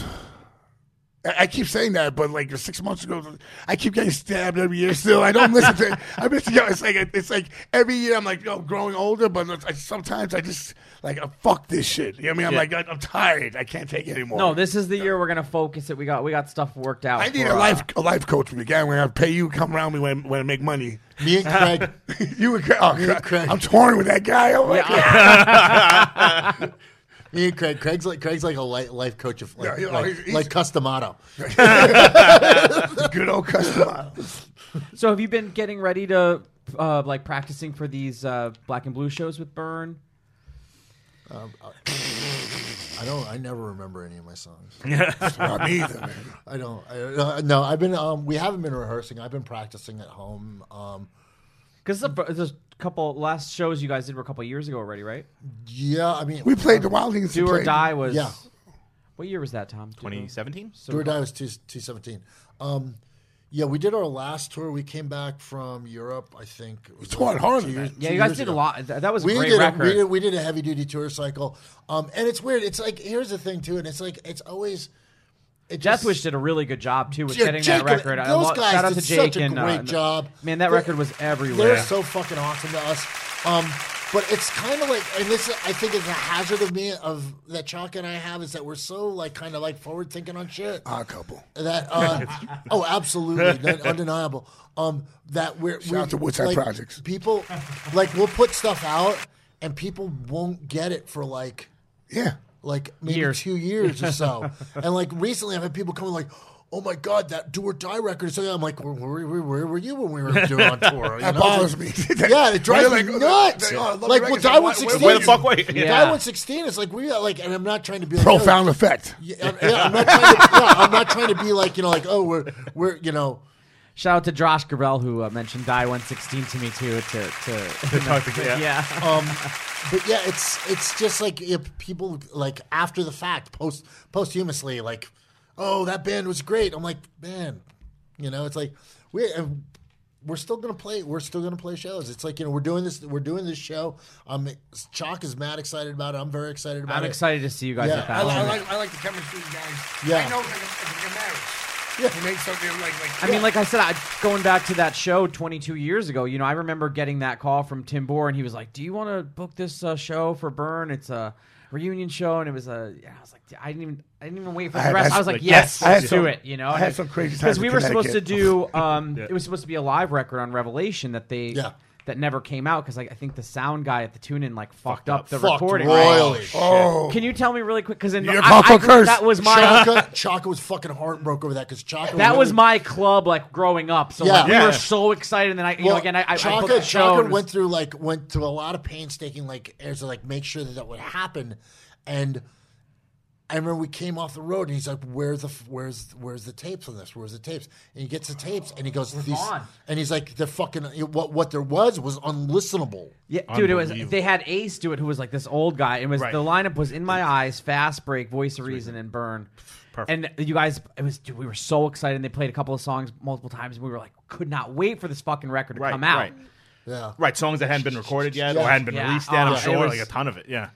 I, I keep saying that, but like six months ago, I keep getting stabbed every year. Still, I don't listen to. I miss, you know, it's like it's like every year I'm like, you know, growing older, but I, sometimes I just like oh, fuck this shit. You know what I mean? I'm yeah. like I'm tired. I can't take it anymore. No, this is the year we're gonna focus it. We got we got stuff worked out. I need for, a life uh, a life coach with me, guy. When I pay you, come around me when when I make money. Me and Craig. you and Craig. Oh, me and Craig. I'm torn with that guy. Oh, yeah. my God. Me and Craig. Craig's like, Craig's like a life coach of like, yeah, like, like Customato. Good old Customato. So have you been getting ready to uh, like practicing for these uh, black and blue shows with Burn? Um, I don't. I never remember any of my songs. Not me either, man. I don't. I, uh, no, I've been. Um, we haven't been rehearsing. I've been practicing at home. Um, Because there's a couple last shows you guys did were a couple years ago already, right? Yeah, I mean we played the Wildings. Do or Die was yeah. What year was that, Tom? twenty seventeen So Do or Die was two seventeen Um, yeah, we did our last tour. We came back from Europe, I think. It was like two years, yeah, you guys did ago. a lot. That was a we great did record. A, we, did, we did a heavy duty tour cycle, um, and it's weird. It's like here's the thing too, and it's like it's always. It Death just, Wish did a really good job, too, with yeah, getting Jake that record. Those I lo- guys shout out did to Jake such a and, great uh, job. Man, that they're, record was everywhere. They're so fucking awesome to us. Um, but it's kind of like, and this I think is a hazard of me, of that Chalk and I have, is that we're so like kind of like forward thinking on shit. Our couple. That uh, oh, absolutely, that, undeniable. Um, that we're shout we're, out to Woodside like, Projects. People like we'll put stuff out, and people won't get it for like yeah. like maybe years. two years or so. And like recently I've had people coming like, oh my God, that Do or Die record. So I'm like, where, where, where, where were you when we were doing on tour? You that know? bothers me. Yeah, it drives me like, nuts. They, they, oh, like, well, Die one sixteen Where the fuck were you? Yeah. Die one sixteen is like, we like, and I'm not trying to be like. Profound oh, effect. Yeah, yeah, I'm not trying to, yeah, I'm not trying to be like, you know, like, oh, we're, we're you know. Shout out to Josh Garel who uh, mentioned Die one sixteen to me too. To to, to talk know, to, yeah. yeah. Um, but yeah, it's it's just like if people like after the fact, post posthumously, like, oh, that band was great. I'm like, man, you know, it's like we we're still gonna play. We're still gonna play shows. It's like you know we're doing this. We're doing this show. Um, Chalk is mad excited about it. I'm very excited about I'm it. I'm excited to see you guys. Yeah. At that I, I like I like the chemistry, guys. Yeah. I know it's a marriage. Yeah. Make something like, like, I yeah. mean, like I said, I, going back to that show twenty-two years ago you know, I remember getting that call from Tim Boer, and he was like, do you want to book this uh, show for Burn? It's a reunion show, and it was a, yeah, I was like, I didn't even, I didn't even wait for the I rest. Had, I was like, yes, yes let's do some, it, you know? I had some crazy times because we were supposed to do, um, yeah. it was supposed to be a live record on Revelation that they... Yeah. That never came out because like, I think the sound guy at the tune-in like fucked, fucked up the fucked recording. Royally. Right? Oh, can you tell me really quick? Because that was my Chaka, Chaka was fucking heartbroken over that because Chaka. That was, was my club like growing up. So yeah. Like, we yeah. were so excited, and then I you well, know again I, Chaka, I booked Chaka went through like went through a lot of painstaking like errors to like make sure that that would happen, and. I remember we came off the road, and he's like, "Where's the where's where's the tapes on this? Where's the tapes?" And he gets the tapes, and he goes, "These," and he's like, "They're fucking what what there was was unlistenable." Yeah, dude, it was. They had Ace do it, who was like this old guy. It was right. The lineup was In My Eyes, Fast Break, Voice of Reason, and Burn. Perfect. And you guys, it was dude, we were so excited. And they played a couple of songs multiple times, and we were like, could not wait for this fucking record to right, come out. Right. Yeah. Right, songs that hadn't been recorded yet yeah. or hadn't been yeah. released yet. Uh, I'm yeah. sure, was, like a ton of it. Yeah,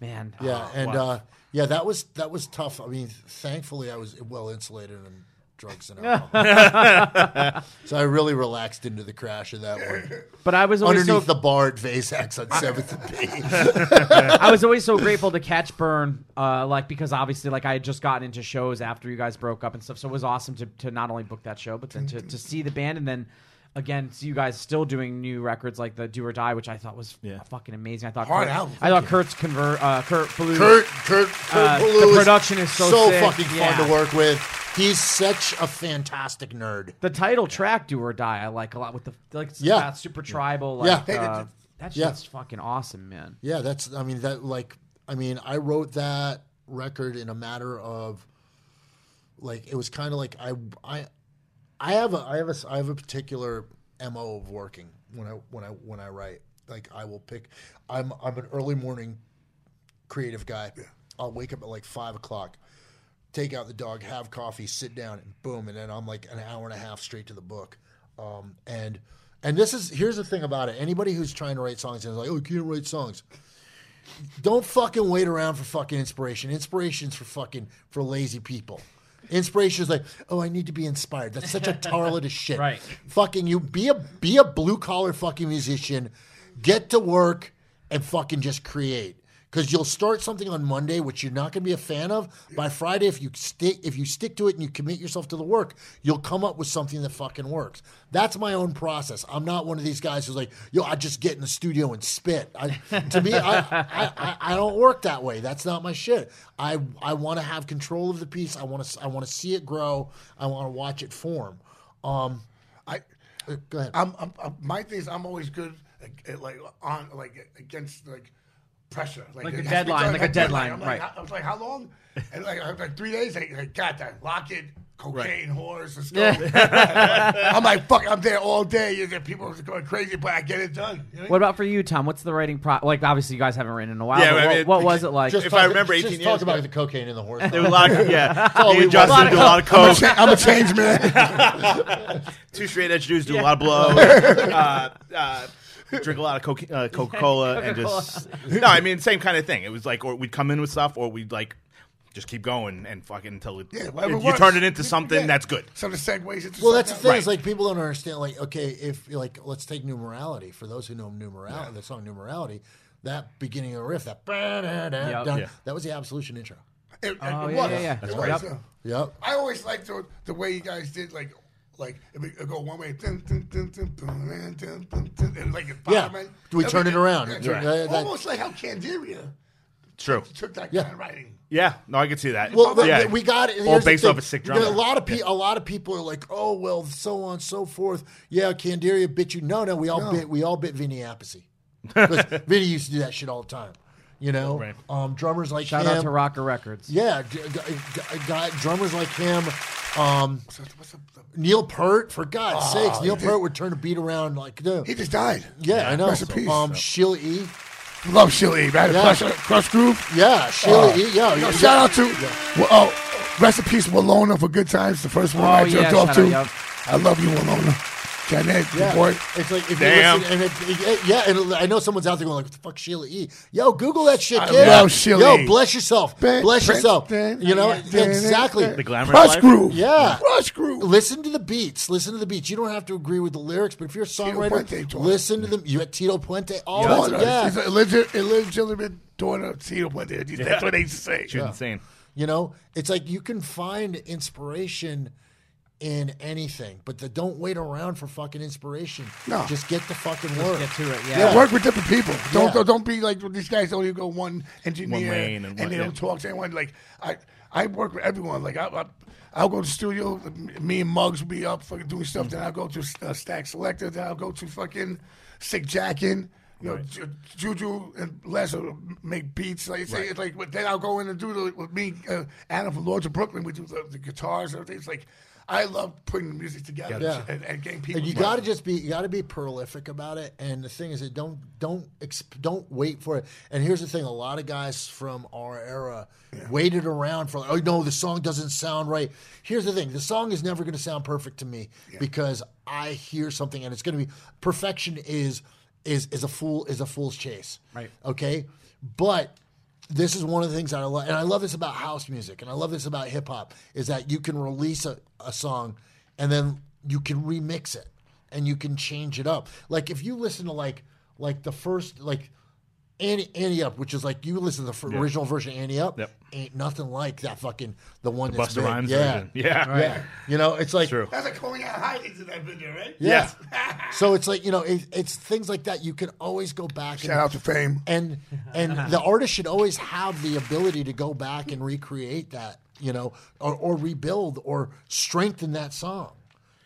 man. Yeah, oh, and. Wow. uh Yeah, that was that was tough. I mean, thankfully I was well insulated in drugs and alcohol, so I really relaxed into the crash of that one. But I was always underneath so... the bar at Vasax on Seventh and B. I was always so grateful to catch Burn, uh, like because obviously, like I had just gotten into shows after you guys broke up and stuff, so it was awesome to to not only book that show, but then to, to see the band and then. Again, so you guys still doing new records like the Do or Die, which I thought was yeah. fucking amazing. I thought Hard Kurt, album, I thought Kurt's convert, uh, Kurt Ballou, Kurt Kurt, Kurt uh, Ballou the production is, is so, so sick. fucking yeah. fun to work with. He's such a fantastic nerd. The title track, Do or Die, I like a lot with the like yeah. super tribal. Like, yeah. Uh, that shit's yeah. fucking awesome, man. Yeah, that's, I mean, that, like, I mean, I wrote that record in a matter of, like, it was kind of like, I, I, I have a, I have a, I have a particular M O of working when I, when I, when I write. Like, I will pick, I'm, I'm an early morning creative guy. Yeah. I'll wake up at like five o'clock. Take out the dog, have coffee, sit down, and boom. And then I'm like an hour and a half straight to the book. Um, and and this is here's the thing about it. Anybody who's trying to write songs and is like, oh, you can't write songs. Don't fucking wait around for fucking inspiration. Inspiration's for fucking for lazy people. Inspiration is like, oh, I need to be inspired. That's such a tarlet of shit. Right. Fucking you be a be a blue collar fucking musician. Get to work and fucking just create. Because you'll start something on Monday, which you're not going to be a fan of. By Friday, if you stick if you stick to it and you commit yourself to the work, you'll come up with something that fucking works. That's my own process. I'm not one of these guys who's like, yo, I just get in the studio and spit. I, to me, I, I, I, I don't work that way. That's not my shit. I I want to have control of the piece. I want to I want to see it grow. I want to watch it form. Um, I uh, go ahead. I'm, I'm, I'm, my thing is I'm always good at, at like on like against like. Pressure, like, like a deadline, done, like, like a deadline, deadline. Right? Like, I was like, how long? And like, I was like three days. I like, got that. Lock it, cocaine, right. Whores, let's go. I'm like, fuck, I'm there all day. People are going crazy, but I get it done. You know? What about for you, Tom? What's the writing pro? Like, obviously, you guys haven't written in a while. Yeah, but I mean, what, what was it like? Just if talk, I remember, just eighteen years. Talk about ago. The cocaine and the horse. There was a lot. Of, yeah, oh, we just do a lot of coke. Cha- I'm a change man. Two straight edge dudes do yeah. a lot of blow. uh, uh, Drink a lot of Coca- uh, Coca-Cola, Coca-Cola and just no. I mean, same kind of thing. It was like, or we'd come in with stuff, or we'd like just keep going and fucking until it, yeah, well, it, it you turn it into something yeah. that's good. So the segues into well, that's the thing. Right. Is like people don't understand. Like, okay, if like let's take numerality for those who know numerality. Yeah. The song numerality, that beginning of the riff, that yep. down, yeah. that was the Absolution intro. It, oh it yeah, was. yeah, yeah. That's it right. was, yep. yep. I always liked the, the way you guys did like. Like, it would go one way. Dun, dun, dun, dun, dun, dun, dun, dun, and like yeah. Do we turn it around? Right. Uh, Almost like how Candiria True. took that yeah. kind of writing. Yeah. No, I can see that. Well, but, yeah. we got it. All based off a sick drummer. You know, a, lot of pe- yeah. a lot of people are like, oh, well, so on, so forth. Yeah, Candiria bit you. No, no, we all no. bit we all bit Vinny Appice. Because Vinny used to do that shit all the time. You know? Right. Um, drummers like Shout him. Shout out to Rocker Records. Yeah. G- g- g- drummers like him. Um, what's up? Neil Peart, for God's oh, sakes, Neil Peart would turn a beat around like dude. He just died. Yeah, yeah I know. Rest so, in peace. Um, Sheila E. Love Sheila E. Right? Yeah. Crush, Crush Groove. Yeah, Sheila uh, E. Yeah, no, yeah. Shout out to yeah. well, oh, rest in peace, Walona for Good Times. The first one oh, I jumped yeah, off to. Out, I love you, Walona. Janet, yeah. boy. It's like if Damn. you listen, and it, it, yeah, and I know someone's out there going like, "What the fuck, Sheila E?" Yo, Google that shit, kid. I love Sheila E. Yo, bless yourself, ben, bless ben, yourself. Ben, you know ben, exactly ben. The glamorous Crush life. Groove, yeah, Crush Groove. Listen to the beats. Listen to the beats. You don't have to agree with the lyrics, but if you're a songwriter, Puente, listen to them. You at Tito Puente, all that. Yeah, he's an illegit- illegitimate daughter of Tito Puente. That's yeah. what they used to say. She's yeah. insane. You know, it's like you can find inspiration. In anything, but the don't wait around for fucking inspiration. No, just get the fucking work. Just get to it. Yeah. yeah, work with different people. Don't yeah. go, don't be like these guys. Only go one engineer, one lane and, one, and they yeah. don't talk to anyone. Like I, I work with everyone. Like I, I I'll go to the studio. Me and Muggs will be up fucking doing stuff. Mm-hmm. Then I'll go to uh, Stack Selector. Then I'll go to fucking Sick Jackin. You right. know, Juju and Les will make beats. Like, say, right. it's like then I'll go in and do the with me, uh, Anna from Lords of Brooklyn. We do the, the guitars and everything. It's like. I love putting the music together yeah. and, and getting people. And you got to just be, you got to be prolific about it. And the thing is, that don't, don't, exp- don't wait for it. And here's the thing: a lot of guys from our era yeah. waited around for, like, oh no, the song doesn't sound right. Here's the thing: the song is never going to sound perfect to me yeah. because I hear something, and it's going to be perfection is is is a fool is a fool's chase. Right. Okay. But. This is one of the things that I love, and I love this about house music, and I love this about hip hop, is that you can release a, a song, and then you can remix it, and you can change it up. Like if you listen to like like the first like Annie Annie Up, which is like you listen to the f- yep. original version of Annie Up, yep. ain't nothing like that fucking the one the that's Busta Rhymes yeah. version, yeah, right. yeah. You know, it's like True. That's like calling out highlights in that video, right? Yeah. yeah. So it's like you know, it, it's things like that. You can always go back. Shout and, out to Fame. And and the artist should always have the ability to go back and recreate that you know, or, or rebuild or strengthen that song.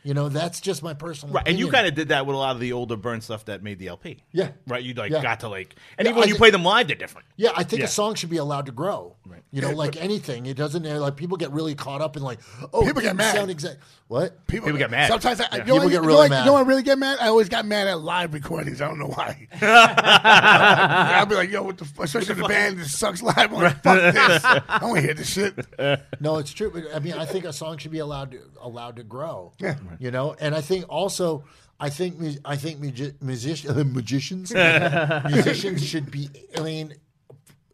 You know, that's just my personal right. opinion. And you kind of did that with a lot of the older Burn stuff that made the L P. Yeah. Right? You like yeah. got to like... And yeah, even when th- you play them live, they're different. Yeah, I think yeah. a song should be allowed to grow. Right. You know, like anything. It doesn't... Like, people get really caught up in like, oh, people get mad. Sound exact. What? People, people get mad. Sometimes I... Yeah. You know, people I, get you really know, like, mad. You know what I really get mad? I always got mad at live recordings. I don't know why. I'll be like, yo, what the fuck? Especially the, the band that sucks live. Like, fuck this. I don't want to hear this shit. No, it's true. I mean, I think a song should be allowed to, allowed to grow. Yeah. You know, and I think also, I think I think music, music, uh, magicians, musicians should be, I mean,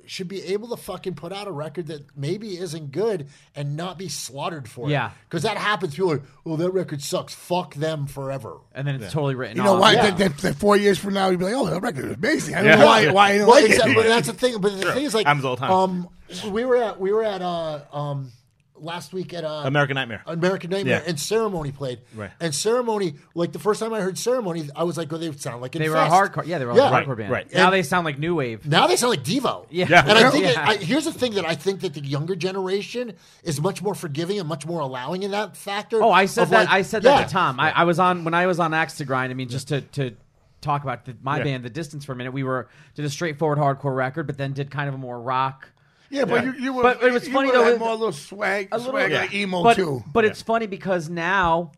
should be able to fucking put out a record that maybe isn't good and not be slaughtered for yeah. it. Yeah, because that happens. People are, oh, that record sucks. Fuck them forever. And then it's yeah. totally written. You know off. why? Yeah. That, that four years from now, you'd be like, oh, that record was amazing. I don't yeah. know why. Why? I don't well, like exactly, it. But that's the thing. But the sure. thing is, like, happens all the time. Um, we were at we were at uh um. last week at uh, American Nightmare. American Nightmare. Yeah. And Ceremony played. Right. And Ceremony, like the first time I heard Ceremony, I was like, oh, they sound like Infest. They were a hardcore. Yeah, they were a yeah. hardcore right. band. Right. Now and they sound like New Wave. Now they sound like Devo. Yeah. yeah. And I think yeah. that, I, here's the thing that I think that the younger generation is much more forgiving and much more allowing in that factor. Oh, I said that. Like, I said yeah. that to Tom. I, I was on, when I was on Axe to Grind, I mean, just to, to talk about the, my yeah. band, The Distance, for a minute, we were, did a straightforward hardcore record, but then did kind of a more rock. Yeah, but yeah. you, you were. But it was you funny though. Had more a little swag, a little, swag yeah. like emo but, too. But yeah. it's funny because now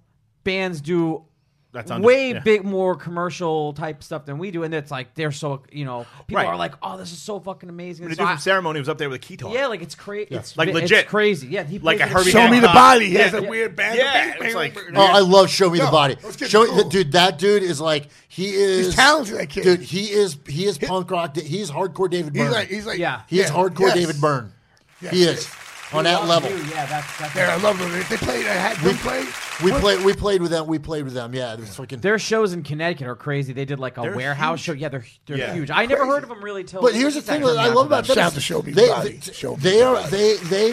bands do That's under, way yeah. big more commercial type stuff than we do, and it's like they're so you know people right. are like, oh, this is so fucking amazing. The so dude from Ceremony was up there with a keytar. Yeah, like it's crazy. Yeah. It's like it's legit crazy. Yeah, he like a Herbie. Show me the body. He yeah, has yeah. a weird band. Yeah, it's like, oh, I love Show Me no, the Body. Show cool. dude. That dude is like he is. He's talented. That kid. Dude, he is. He is punk rock. He's hardcore David Byrne. He's like. He's like. Yeah. He is yeah. hardcore yes. David Byrne. Yes. He is. On that level, you. yeah, that's, that's yeah, I love them. They played. I had we played. We played. We played with them. We played with them. Yeah, fucking. Their shows in Connecticut are crazy. They did like a they're warehouse huge. show. Yeah, they're they're yeah. huge. I crazy. never heard of them really till. But here's the thing that I love about them. Shout to Show Me the Body. Show me they are body. they they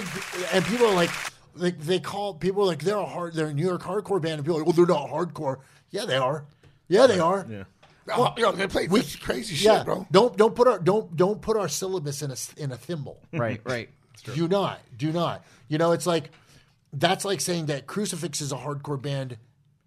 and people are like like they, they call people are like they're a hard they're a New York hardcore band and people are like, well, they're not hardcore. Yeah, they are. Yeah, they are. Yeah. Well, you know, they play such crazy yeah. shit, bro. Don't don't put our don't don't put our syllabus in a in a thimble. Right. Right. Do not, do not. You know, it's like, that's like saying that Crucifix is a hardcore band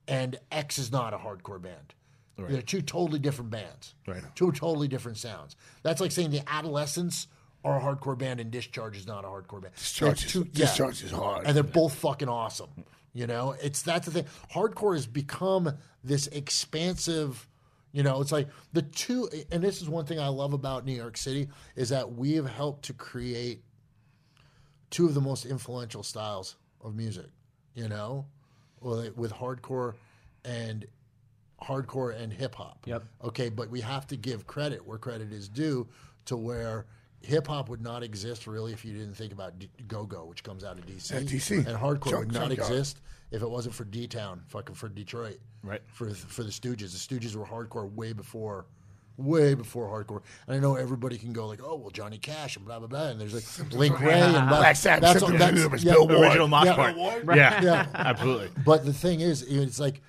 and X is not a hardcore band. Right. They're two totally different bands. Right. Two totally different sounds. That's like saying the Adolescents are a hardcore band and Discharge is not a hardcore band. Discharge, is, two, yeah. Discharge is hard. And they're yeah. both fucking awesome. You know, it's, that's the thing. Hardcore has become this expansive, you know, it's like the two, and this is one thing I love about New York City is that we have helped to create two of the most influential styles of music, you know, with hardcore and hardcore and hip hop. Yep. Okay, but we have to give credit where credit is due to where hip hop would not exist really if you didn't think about D- Go-Go, which comes out of D C. And D C. And hardcore Junk, would not Junk exist God. if it wasn't for D-Town, fucking for Detroit. Right. For for the Stooges. The Stooges were hardcore way before Way before hardcore, and I know everybody can go like, "Oh, well, Johnny Cash and blah blah blah," and there's like Link Ray and Black Sabbath. That's, all, that's yeah, the original Mosh yeah, part. Right. Yeah. yeah, absolutely. But the thing is, it's like,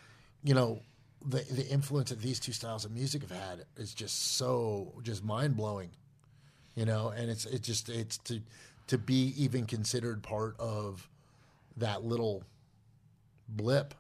you know, the the influence that these two styles of music have had is just so just mind blowing, you know. And it's it just it's to to be even considered part of that little blip.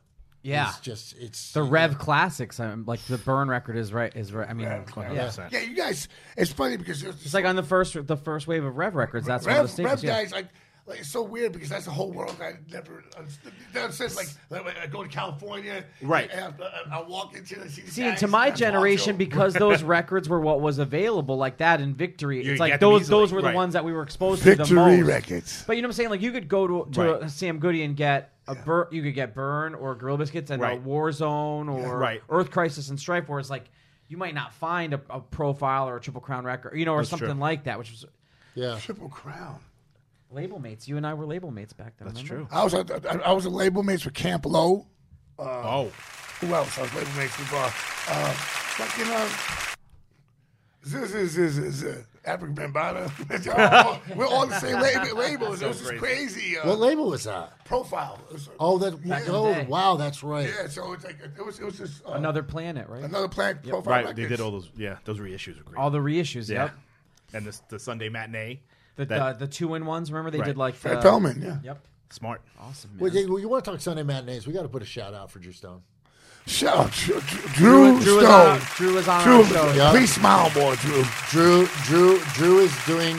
Yeah, it's just it's the Rev know. Classics. I'm like the Burn record is right. Is right. I mean, Rev, yeah. yeah, you guys. It's funny because it's, it's like on the first the first wave of Rev records. That's Rev, one of the staples, Rev yeah. guys like. Like, it's so weird because that's the whole world I never understood. That says, like, like, I go to California, right? And I, I, I walk into the see, see to my generation, because those records were what was available, like that and Victory. You it's like those those were right. the ones that we were exposed Victory to the most. Victory records. But you know what I'm saying? Like, you could go to, to right. a Sam Goody and get a yeah. Bur- you could get Burn or Gorilla Biscuits and right. a Warzone or yeah. right. Earth Crisis and Strife, where it's like you might not find a, a Profile or a Triple Crown record, you know, or that's something true. like that, which was yeah Triple Crown. Label mates. You and I were label mates back then. That's remember? true. I was I, I was a label mates with Camp Low. Uh, oh. Who else? I was label mates with uh, uh fucking uh, this is this is African Bambata. We're all the same label, labels. So it was just crazy. crazy. Uh, what label was that? Profile. Was, uh, oh, that. Yeah. Oh, wow. That's right. Yeah. So it's like it was. It was just uh, Another Planet, right? Another Planet. Yep. Profile. Right. Records. They did all those. Yeah. Those reissues were great. All the reissues. Yeah. Yep. And this, the Sunday Matinee. The that, uh, the two in ones. Remember they right. did like the, Fred Pelman. Yeah. Yep. Smart. Awesome. Man. Well, you, you want to talk Sunday matinees? We got to put a shout out for Drew Stone. Shout out Drew, Drew, Drew, Drew Stone. Is on, Drew is on. Drew, our show. Yep. Please smile more, Drew. Drew Drew Drew is doing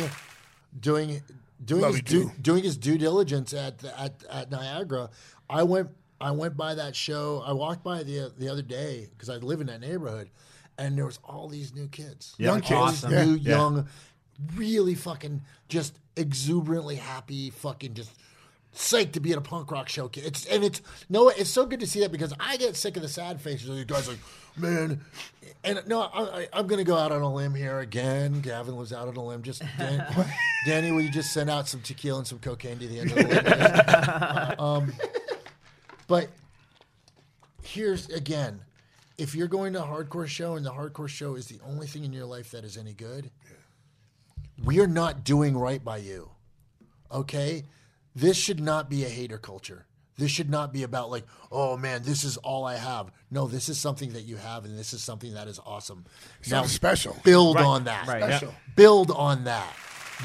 doing doing his due, doing his due diligence at, the, at at Niagara. I went I went by that show. I walked by the the other day because I live in that neighborhood, and there was all these new kids, yeah. young kids, awesome. yeah. new yeah. young, really fucking just exuberantly happy, fucking just. Psyched to be at a punk rock show. It's and it's no, it's so good to see that because I get sick of the sad faces of you guys like, man. And no, I, I, I'm going to go out on a limb here again. Gavin lives out on a limb. Just Dan, Danny, will you just send out some tequila and some cocaine to the end of the limb? uh, um, but here's again, if you're going to a hardcore show and the hardcore show is the only thing in your life that is any good, we are not doing right by you. Okay. This should not be a hater culture. This should not be about like, oh man, this is all I have. No, this is something that you have, and this is something that is awesome. Now, special. Build right. on that. Right. Special. Yeah. Build on that.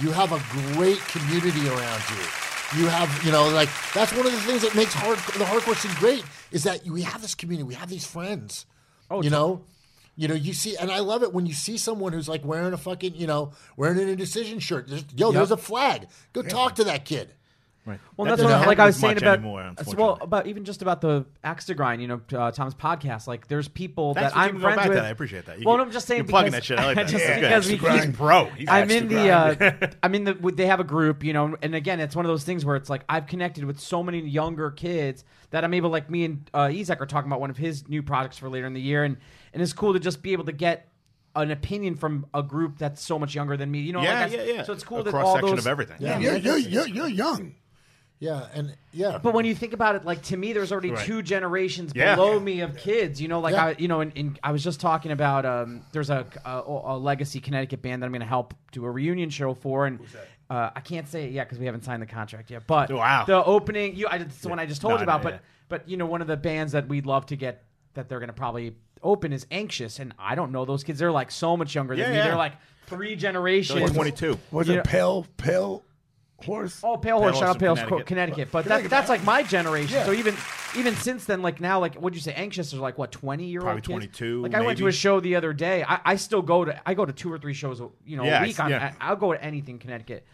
You have a great community around you. You have, you know, like that's one of the things that makes hard the hardcore scene great is that we have this community. We have these friends. Oh, you know. You know, you see, and I love it when you see someone who's like wearing a fucking, you know, wearing an Indecision shirt. There's, yo, yep. there's a flag. Go yeah. talk to that kid. Right. Well, that that's what like I was saying about anymore, well about even just about the Axe to Grind, you know, uh, Tom's podcast. Like, there's people Thanks that I'm friends back with. That. I appreciate that. You well, can, I'm just saying, you're plugging that shit. I like that. Just yeah. because yeah. we, he's pro. He's I'm in the. Uh, I'm in the. They have a group, you know, and again, it's one of those things where it's like I've connected with so many younger kids that I'm able, like me and uh, Isaac are talking about one of his new projects for later in the year, and and it's cool to just be able to get an opinion from a group that's so much younger than me. You know, yeah, like I, yeah, yeah. So it's cool a that all those of everything. Yeah, you're you're young. Yeah, and yeah. But when you think about it, like to me, there's already right. two generations yeah. below yeah. me of yeah. kids. You know, like yeah. I, you know, and, and I was just talking about um, there's a, a a legacy Connecticut band that I'm going to help do a reunion show for, and Who's that? Uh, I can't say it yet because we haven't signed the contract yet. But wow. the opening, you, I, it's the yeah. one I just told no, you about. No, but yeah. but you know, one of the bands that we'd love to get that they're going to probably open is Anxious, and I don't know those kids. They're like so much younger yeah, than yeah. me. They're like three generations. Like twenty-two. Was it pale pale? Horse. Oh, Pale Horse, shout out Pale Horse, Connecticut. Connecticut. But Connecticut. That, that's like my generation. Yeah. So even even since then, like now, like what'd you say, Anxious is like what, twenty year old? Probably twenty two. Like maybe. I went to a show the other day. I, I still go to I go to two or three shows you know yeah, a week. I'm, yeah. I, I'll go to anything Connecticut,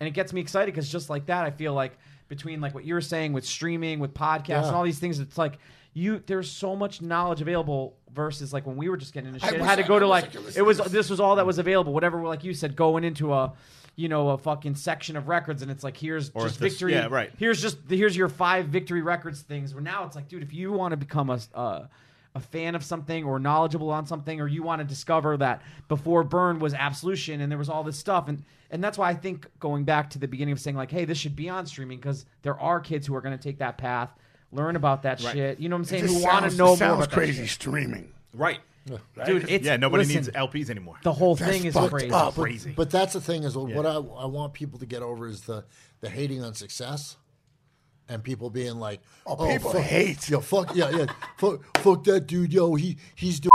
and it gets me excited because just like that, I feel like between like what you were saying with streaming, with podcasts, yeah. and all these things, it's like. You there's so much knowledge available versus like when we were just getting into shit. I, was, I had to go I, to like, like it was this was all that was available. Whatever, like you said, going into a you know a fucking section of records and it's like here's or just victory. This, yeah, right. Here's just here's your five victory records things. Where now it's like, dude, if you want to become a uh, a fan of something or knowledgeable on something, or you want to discover that before Burn was Absolution and there was all this stuff, and and that's why I think going back to the beginning of saying like, hey, this should be on streaming because there are kids who are going to take that path. Learn about that right. shit. You know what I'm saying? Who want to know more about crazy that shit. Streaming. Right. Yeah. Dude, it's... Yeah, nobody listen, needs L Ps anymore. The whole that's thing is crazy. But, crazy. But that's the thing is, well, yeah. what I, I want people to get over is the, the hating on success and people being like, oh, oh people fuck, hate. Yo, fuck, yeah, yeah. fuck, fuck that dude, yo. He He's doing...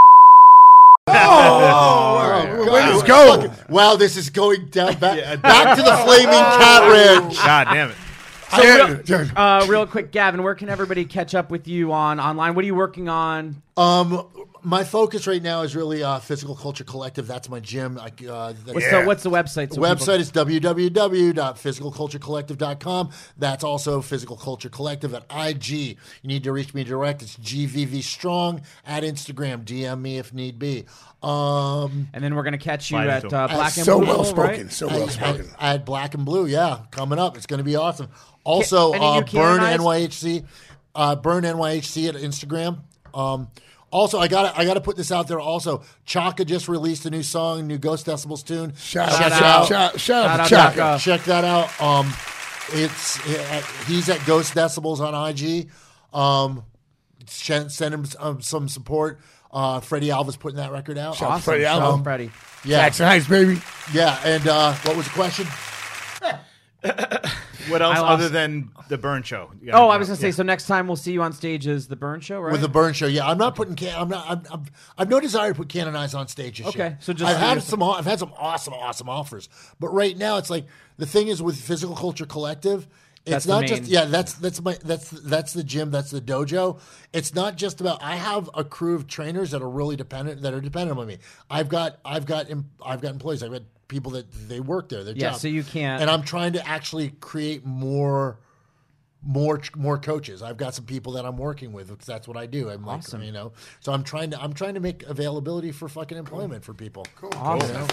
Oh, oh, oh let's go. go. Wow, this is going down back, yeah, back to the Flaming Cat Ranch. God damn it. So real, uh, real quick, Gavin, where can everybody catch up with you on online? What are you working on? Um, my focus right now is really uh, Physical Culture Collective. That's my gym. I, uh, what's, yeah. the, what's the website? So website is w w w dot physical culture collective dot com. That's also Physical Culture Collective at I G. You need to reach me direct. It's G V V Strong at Instagram. D M me if need be. Um, and then we're going to catch you at uh, Black and so Blue. So well spoken. Right? So well spoken. At, at Black and Blue, yeah. Coming up. It's going to be awesome. Also, uh, Burn N Y H C, uh, Burn N Y H C at Instagram. Um, also, I got I got to put this out there. Also, Chaka just released a new song, new Ghost Decibels tune. Shout, shout out, out. Shout, shout out, Chaka. Chaka. Check that out. Um, it's he's at Ghost Decibels on I G. Um, send him um, some support. Uh, Freddie Alva's putting that record out. Shout awesome. Freddie Alva, um, Freddie. Yeah, Jackson Heights, baby. Yeah, and uh, what was the question? What else other than the Burn Show? Oh, I was going to say, yeah. So next time we'll see you on stage is the Burn Show, right? With the Burn Show, yeah. I'm not putting can. I'm not. I'm, I'm, I've no desire to put Cannon Eyes on stage this okay, year. So just I've had some. I've had some awesome, awesome offers, but right now it's like the thing is with Physical Culture Collective. It's that's not just yeah. That's that's my that's that's the gym. That's the dojo. It's not just about. I have a crew of trainers that are really dependent that are dependent on me. I've got I've got I've got employees. I've got people that they work there. Their yeah. Job. So you can't. And I'm trying to actually create more, more, more coaches. I've got some people that I'm working with. Because that's what I do. I'm awesome. Like, you know. So I'm trying to I'm trying to make availability for fucking employment cool. for people. Cool. Awesome. You know?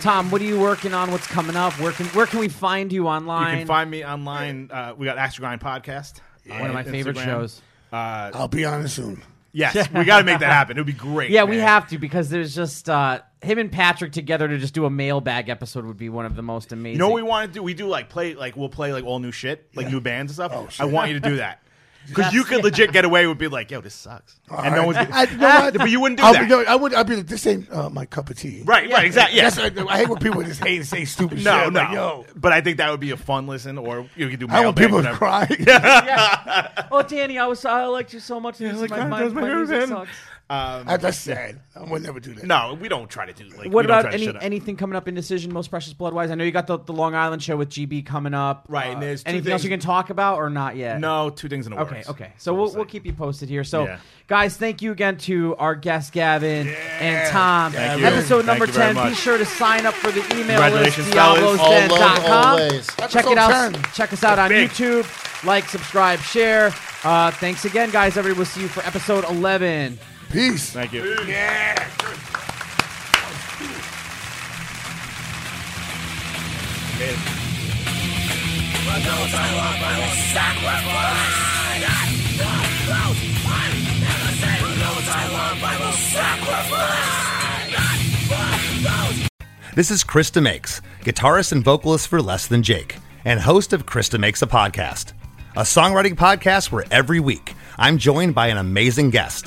Tom, what are you working on? What's coming up? Where can where can we find you online? You can find me online. Uh, we got Axe to Grind podcast. Yeah. One of my Instagram. favorite shows. Uh, I'll be on it soon. Yes, we got to make that happen. It would be great. Yeah, man. We have to because there's just uh, him and Patrick together to just do a mailbag episode would be one of the most amazing. You know what we want to do? We do like play like we'll play like all new shit, like yeah. new bands and stuff. Oh, shit. I want you to do that. Because you could legit get away with being like, yo, this sucks. All and right. no one's gonna, I, you know what? But you wouldn't do I'll that. Be, no, I would, I'd be like, this ain't uh, my cup of tea. Right, yeah. right, exactly. Yeah. That's I, I hate when people just hate and say stupid no, shit. No, like, yo. But I think that would be a fun listen, or you could do mailbag. I want people to cry. yeah. Oh, Danny, I was I liked you so much. Yeah, like, my, my, my, my music sucks. Um, I just said I would never do that. No, we don't try to do like. What about any anything coming up in Decision, Most Precious Blood wise? I know you got the, the Long Island show with G B coming up, right? Uh, and there's two anything things. else you can talk about or not yet? No, two things in a okay, works. Okay, okay. So we'll we'll keep you posted here. So yeah. guys, thank you again to our guest Gavin yeah. and Tom. Thank you. Episode thank number you ten. Much. Be sure to sign up for the email list. Diablos Den dot com. Check it out. ten. Check us out it's on big. YouTube. Like, subscribe, share. Uh, thanks again, guys. Everybody, we'll see you for episode eleven. Peace. Thank you. Peace. Yeah. For those I love, I will sacrifice. For those I never say. For those I love, I will sacrifice. For those. This is Krista Makes, guitarist and vocalist for Less Than Jake, and host of Krista Makes a Podcast, a songwriting podcast where every week I'm joined by an amazing guest